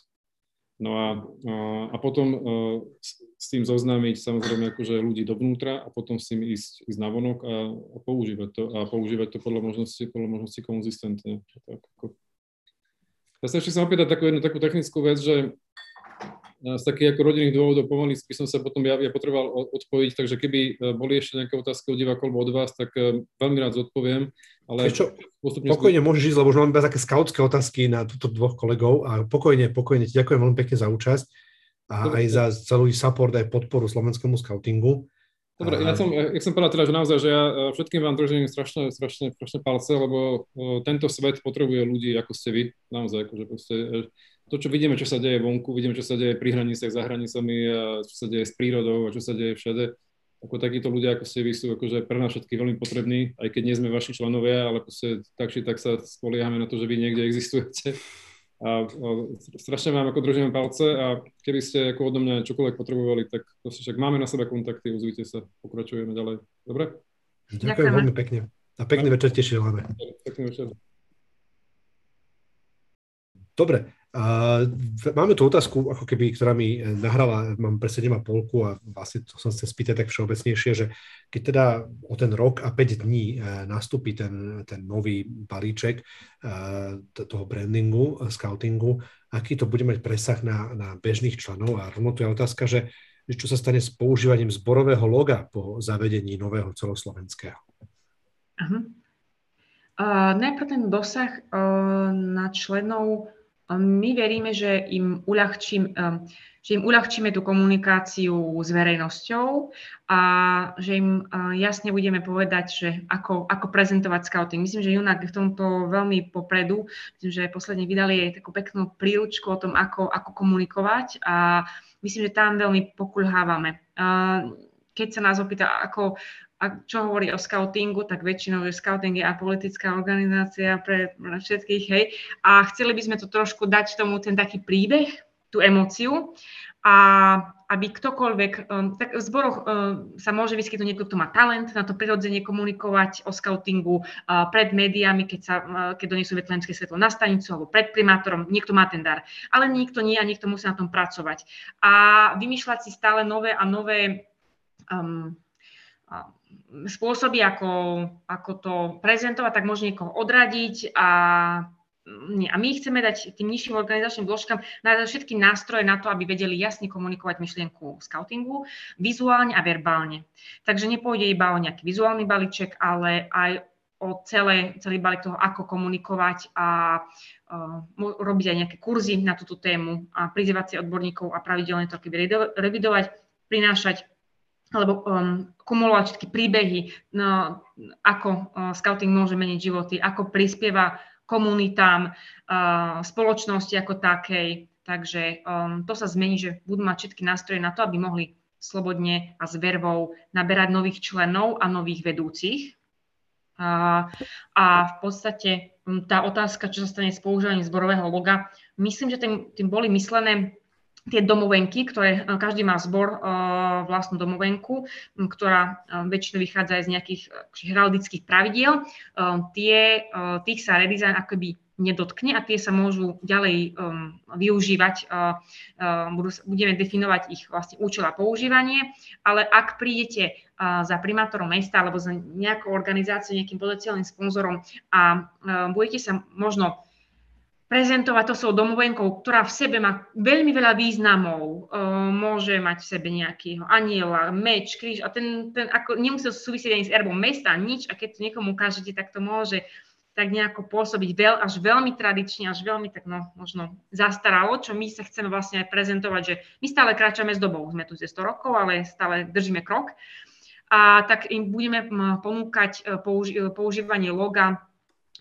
No a, uh, a potom uh, s, s tým zoznámiť samozrejme akože ľudí dovnútra a potom s tým ísť, ísť navonok a, a používať to a používať to podľa možnosti, podľa možnosti konzistentne. Ja sa ešte chcem opýtať takú jednu takú technickú vec, že z takých ako rodinných dôvodov pomaly by som sa potom ja, ja potreboval odpojiť, takže keby boli ešte nejaké otázky od divákov alebo od vás, tak veľmi rád zodpoviem. Ale čo, pokojne skôr... môžeš ísť, lebo už máme také skautské otázky na túto dvoch kolegov a pokojne, pokojne ti ďakujem veľmi pekne za účasť a dobre, aj za celú support aj podporu slovenskému skautingu. Dobre, a... ja som, jak som povedal teda, že naozaj, že ja všetkým vám držím strašné, strašné, strašné palce, lebo tento svet potrebuje ľudí, ako ste vy, naozaj, akože proste... To, čo vidíme, čo sa deje vonku, vidíme, čo sa deje pri hraniciach, za hranicami, a čo sa deje s prírodou a čo sa deje všade. Ako takíto ľudia, ako ste vy, sú akože pre nás všetky veľmi potrební, aj keď nie sme vaši členovia, ale proste tak či tak sa spoliehame na to, že vy niekde existujete. A, a strašne vám ako držíme palce a keby ste ako odo mňa čokoľvek potrebovali, tak proste však máme na seba kontakty, ozvite sa, pokračujeme ďalej. Dobre? Ďakujem, Ďakujem veľmi pekne. A pekný večer tešil máme. Pekný večer. Dobre. Uh, máme tu otázku, ako keby, ktorá mi nahrala, mám pre sedem a polku a vlastne to som chcel spýtať tak všeobecnejšie, že keď teda o ten rok a päť dní uh, nastúpi ten, ten nový balíček uh, toho brandingu, uh, skautingu, aký to bude mať presah na, na bežných členov a rovno tu je otázka, že že čo sa stane s používaním zborového loga po zavedení nového celoslovenského? Aha. Uh, najprv ten dosah uh, na členov. My veríme, že im, uľahčím, že im uľahčíme tú komunikáciu s verejnosťou a že im jasne budeme povedať, že ako, ako prezentovať skauting. Myslím, že Junák je v tomto veľmi popredu. Myslím, že posledne vydali aj takú peknú príručku o tom, ako, ako komunikovať, a myslím, že tam veľmi pokulhávame. Keď sa nás opýta, ako, čo hovorí o skautingu, tak väčšinou, že skauting je apolitická organizácia pre všetkých, hej. A chceli by sme to trošku dať tomu ten taký príbeh, tú emóciu, a aby ktokoľvek, tak v zboroch sa môže vyskytnúť niekto, kto má talent na to prirodzene komunikovať o skautingu pred médiami, keď, sa, keď donesú vetlenské svetlo na stanicu, alebo pred primátorom, niekto má ten dar. Ale niekto nie a niekto musí na tom pracovať. A vymýšľať si stále nové a nové um, spôsoby, ako, ako to prezentovať, tak môže niekoho odradiť, a, a my chceme dať tým nižším organizačným dĺžkam všetky nástroje na to, aby vedeli jasne komunikovať myšlienku skautingu vizuálne a verbálne. Takže nepôjde iba o nejaký vizuálny balíček, ale aj o celé, celý balík toho, ako komunikovať a uh, robiť aj nejaké kurzy na túto tému a prizývať si odborníkov a pravidelne to keby revidovať, prinášať alebo um, kumulovať všetky príbehy, no, ako uh, skauting môže meniť životy, ako prispieva komunitám, uh, spoločnosti ako takej. Takže um, to sa zmení, že budú mať všetky nástroje na to, aby mohli slobodne a s vervou naberať nových členov a nových vedúcich. Uh, a v podstate um, tá otázka, čo sa stane s používaním zborového loga, myslím, že tým, tým boli myslené tie domovenky, ktoré každý má zbor, vlastnú domovenku, ktorá väčšinou vychádza aj z nejakých heraldických pravidiel, tie, tých sa redesign akoby nedotkne a tie sa môžu ďalej využívať, budeme definovať ich vlastne účel a používanie, ale ak prídete za primátorom mesta alebo za nejakou organizáciou, nejakým potenciálnym sponzorom a budete sa možno prezentovať to svojou domovenkou, ktorá v sebe má veľmi veľa významov, môže mať v sebe nejakého aniela, meč, kríž, a ten, ten ako nemusí súvisieť ani s erbom mesta, nič, a keď to niekomu ukážete, tak to môže tak nejako pôsobiť veľ, až veľmi tradične, až veľmi tak no, možno zastaralo, čo my sa chceme vlastne aj prezentovať, že my stále kráčame s dobou, sme tu sto rokov, ale stále držíme krok, a tak im budeme ponúkať použi- používanie loga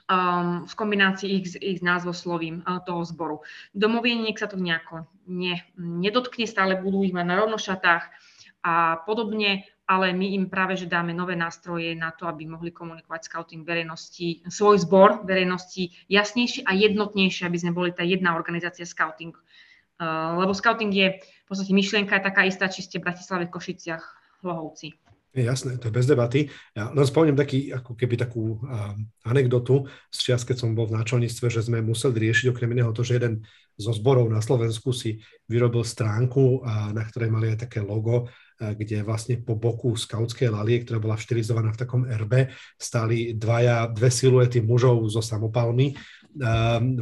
Um, v kombinácii ich s, ich s názvoslovím uh, toho zboru. Domovieniek sa to nejako ne, nedotkne, stále budú ich mať na rovnošatách a podobne, ale my im práve, že dáme nové nástroje na to, aby mohli komunikovať skauting verejnosti, svoj zbor verejnosti jasnejšie a jednotnejšie, aby sme boli tá jedna organizácia skauting. Uh, lebo skauting je, v podstate myšlienka je taká istá, či ste v Bratislave, Košiciach, Hlohovci. Jasné, to je bez debaty. Ja len spomínam taký, ako keby takú uh, anekdotu z čias, keď som bol v náčelníctve, že sme museli riešiť okrem iného to, že jeden zo zborov na Slovensku si vyrobil stránku, uh, na ktorej mali aj také logo, uh, kde vlastne po boku skautskej lalie, ktorá bola štilizovaná v takom erbe, stáli dvaja, dve siluety mužov so samopalmi,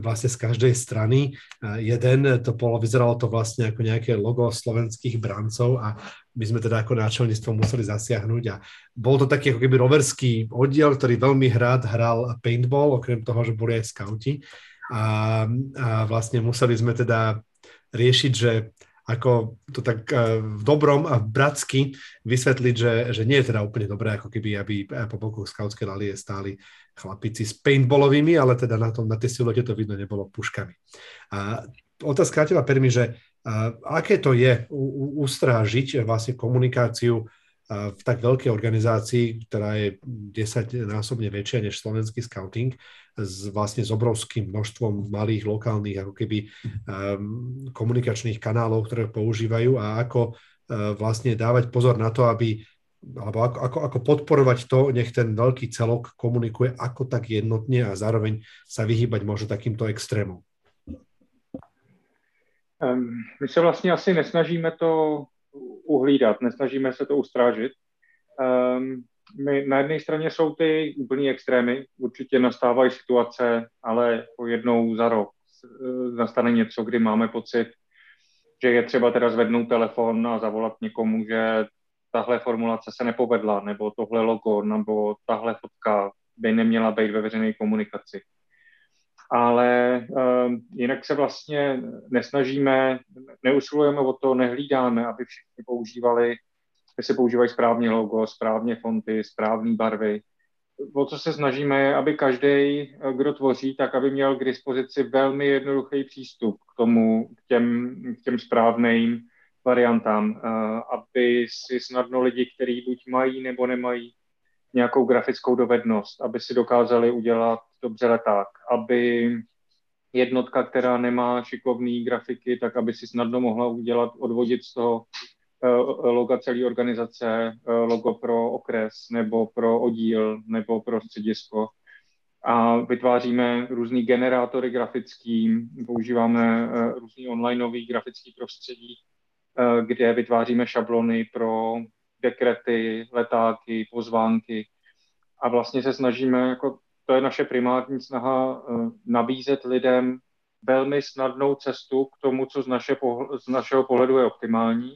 vlastne z každej strany. Jeden, to bolo, vyzeralo to vlastne ako nejaké logo slovenských brancov, a my sme teda ako náčelníctvo museli zasiahnuť, a bol to taký ako keby roverský oddiel, ktorý veľmi rád hral paintball, okrem toho, že boli aj skauti, a, a vlastne museli sme teda riešiť, že ako to tak v dobrom a bratsky vysvetliť, že, že nie je teda úplne dobré, ako keby, aby po boku skautskej lalie stáli chlapici s paintballovými, ale teda na, tom, na tej siluete to vidno nebolo puškami. A otázka na teba, Permi, že a, aké to je u, ustrážiť vlastne komunikáciu a, v tak veľkej organizácii, ktorá je desaťnásobne väčšia než Slovenský skauting, s vlastne s obrovským množstvom malých lokálnych ako keby um, komunikačných kanálov, ktoré používajú, a ako uh, vlastne dávať pozor na to, aby alebo ako, ako, ako podporovať to, nech ten veľký celok komunikuje ako tak jednotne a zároveň sa vyhýbať možno takýmto extrémom. Um, my sa vlastne asi nesnažíme to uhlídat, nesnažíme sa to ustrážiť. Um, My, na jedné straně jsou ty úplný extrémy, určitě nastávají situace, ale po jednou za rok nastane něco, kdy máme pocit, že je třeba teda zvednout telefon a zavolat někomu, že tahle formulace se nepovedla, nebo tohle logo, nebo tahle fotka by neměla být ve veřejné komunikaci. Ale um, jinak se vlastně nesnažíme, neusilujeme o to, nehlídáme, aby všichni používali, aby se používají správně logo, správně fonty, správné barvy. O co se snažíme je, aby každý, kdo tvoří, tak aby měl k dispozici velmi jednoduchý přístup k tomu, k těm, k těm správným variantám, uh, aby si snadno lidi, kteří buď mají nebo nemají nějakou grafickou dovednost, aby si dokázali udělat dobře leták, aby jednotka, která nemá šikovný grafiky, tak aby si snadno mohla udělat, odvodit z toho loga celé organizace, logo pro okres, nebo pro oddíl, nebo pro středisko. A vytváříme různý generátory grafický, používáme různý onlineový grafický prostředí, kde vytváříme šablony pro dekrety, letáky, pozvánky. A vlastně se snažíme, jako to je naše primární snaha, nabízet lidem velmi snadnou cestu k tomu, co z, naše pohl- z našeho pohledu je optimální.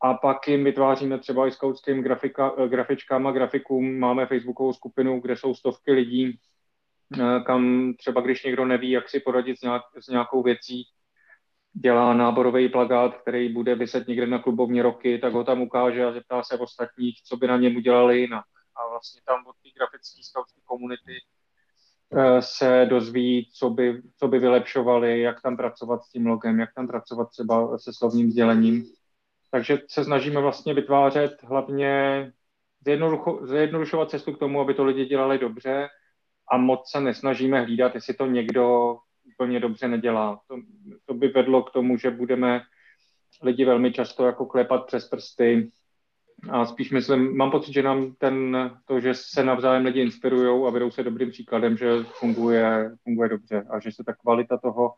A pak jim vytváříme třeba i skautským grafika, grafičkám a grafikům. Máme facebookovou skupinu, kde jsou stovky lidí, kam třeba když někdo neví, jak si poradit s, nějak, s nějakou věcí, dělá náborový plakát, který bude viset někde na klubovně roky, tak ho tam ukáže a zeptá se ostatních, co by na něm udělali jinak. A vlastně tam od té grafické skautské komunity se dozví, co by, co by vylepšovali, jak tam pracovat s tím logem, jak tam pracovat třeba se slovním sdělením. Takže se snažíme vlastně vytvářet hlavně, zjednodušovat cestu k tomu, aby to lidi dělali dobře, a moc se nesnažíme hlídat, jestli to někdo úplně dobře nedělá. To, to by vedlo k tomu, že budeme lidi velmi často jako klepat přes prsty a spíš myslím, mám pocit, že nám ten, to, že se navzájem lidi inspirujou a vedou se dobrým příkladem, že funguje, funguje dobře a že se ta kvalita toho,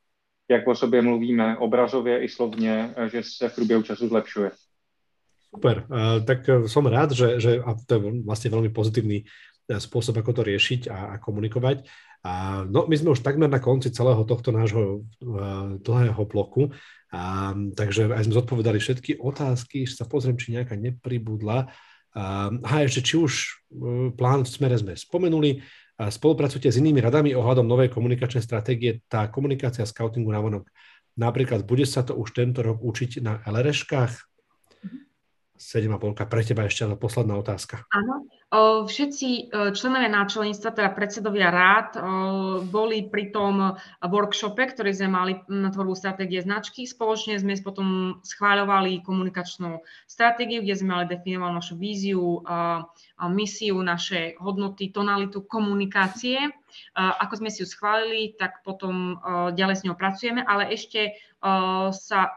jak o sobě mluvíme, obrazově i slovně, že se v průběhu času zlepšuje. Super, tak som rád, že, že a to je vlastne veľmi pozitívny spôsob, ako to riešiť a, a komunikovať. A, no, my sme už takmer na konci celého tohto nášho dlhého bloku, a, takže aj sme zodpovedali všetky otázky, sa pozriem, či nejaká nepribudla. A, a ešte, či už plán v smere sme spomenuli, a spolupracujete s inými radami ohľadom novej komunikačnej stratégie, tá komunikácia skautingu na vonok. Napríklad, bude sa to už tento rok učiť na el er eškách? sedem a pol pre teba ešte posledná otázka. Áno. Všetci členovia náčelníctva, teda predsedovia rád, boli pri tom workshope, ktorý sme mali na tvorbu stratégie značky. Spoločne sme potom schváľovali komunikačnú stratégiu, kde sme mali definovanú našu víziu, misiu, naše hodnoty, tonalitu komunikácie. Ako sme si ju schválili, tak potom ďalej s ňou pracujeme, ale ešte sa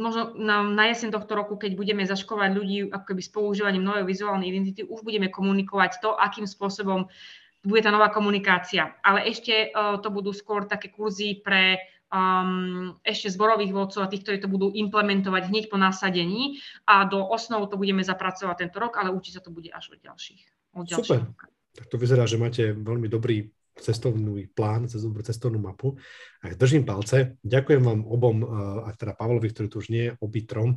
možno na, na jeseň tohto roku, keď budeme zaškolovať ľudí ako keby s používaním novej vizuálnej identity, už budeme komunikovať to, akým spôsobom bude tá nová komunikácia. Ale ešte uh, to budú skôr také kurzy pre um, ešte zborových vodcov a tých, ktorí to budú implementovať hneď po nasadení. A do osnov to budeme zapracovať tento rok, ale určite to bude až od ďalších. Od ďalších. Super. Tak to vyzerá, že máte veľmi dobrý cestovný plán, cestovnú mapu. A držím palce. Ďakujem vám obom, a teda Pavlovi, ktorý tu už nie je, obitrom,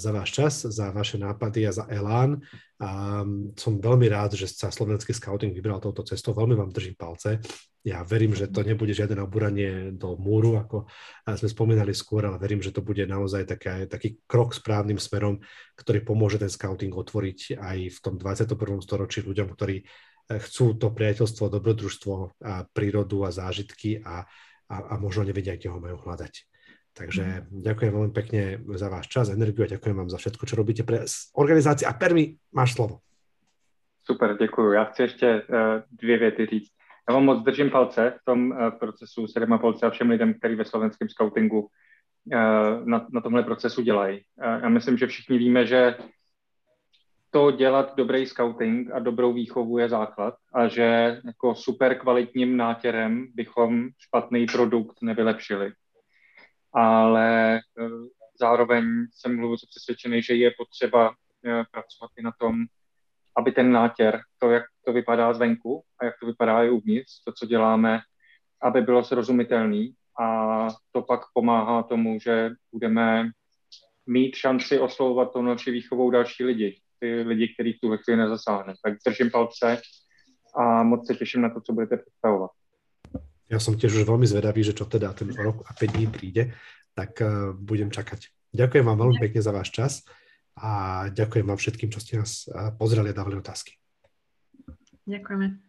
za váš čas, za vaše nápady a za elán. A som veľmi rád, že sa slovenský skauting vybral touto cestou. Veľmi vám držím palce. Ja verím, že to nebude žiadne nabúranie do múru, ako sme spomínali skôr, ale verím, že to bude naozaj taká, taký krok správnym smerom, ktorý pomôže ten skauting otvoriť aj v tom dvadsiatom prvom storočí ľuďom, ktorí chcú to priateľstvo, dobrodružstvo a prírodu a zážitky a, a, a možno nevedia, kde ho majú hľadať. Takže mm. ďakujem veľmi pekne za váš čas, energiu a ďakujem vám za všetko, čo robíte pre organizácie. A Permi, máš slovo. Super, ďakujem. Ja chci ešte uh, dvě věty říct. Ja vám moc držím palce v tom uh, procesu sedm a pol a všem lidem, ktorí ve slovenském skautingu uh, na, na tomhle procesu dělají. Uh, ja myslím, že všichni víme, že to dělat dobrý skauting a dobrou výchovu je základ a že jako super kvalitním nátěrem bychom špatný produkt nevylepšili. Ale zároveň jsem hluboce přesvědčený, že je potřeba pracovat i na tom, aby ten nátěr, to, jak to vypadá zvenku a jak to vypadá i uvnitř, to, co děláme, aby bylo srozumitelný a to pak pomáhá tomu, že budeme mít šanci oslovovat tou naší výchovou další lidi, ty lidi, kteří tu chvíli nezasáhne. Tak držím palce a moc se těším na to, co budete představovat. Ja som tiež už veľmi zvedavý, že čo teda ten rok a päť dní príde, tak uh, budem čakať. Ďakujem vám veľmi pekne za váš čas a ďakujem vám všetkým, čo ste nás pozerali a dávali otázky. Ďakujeme.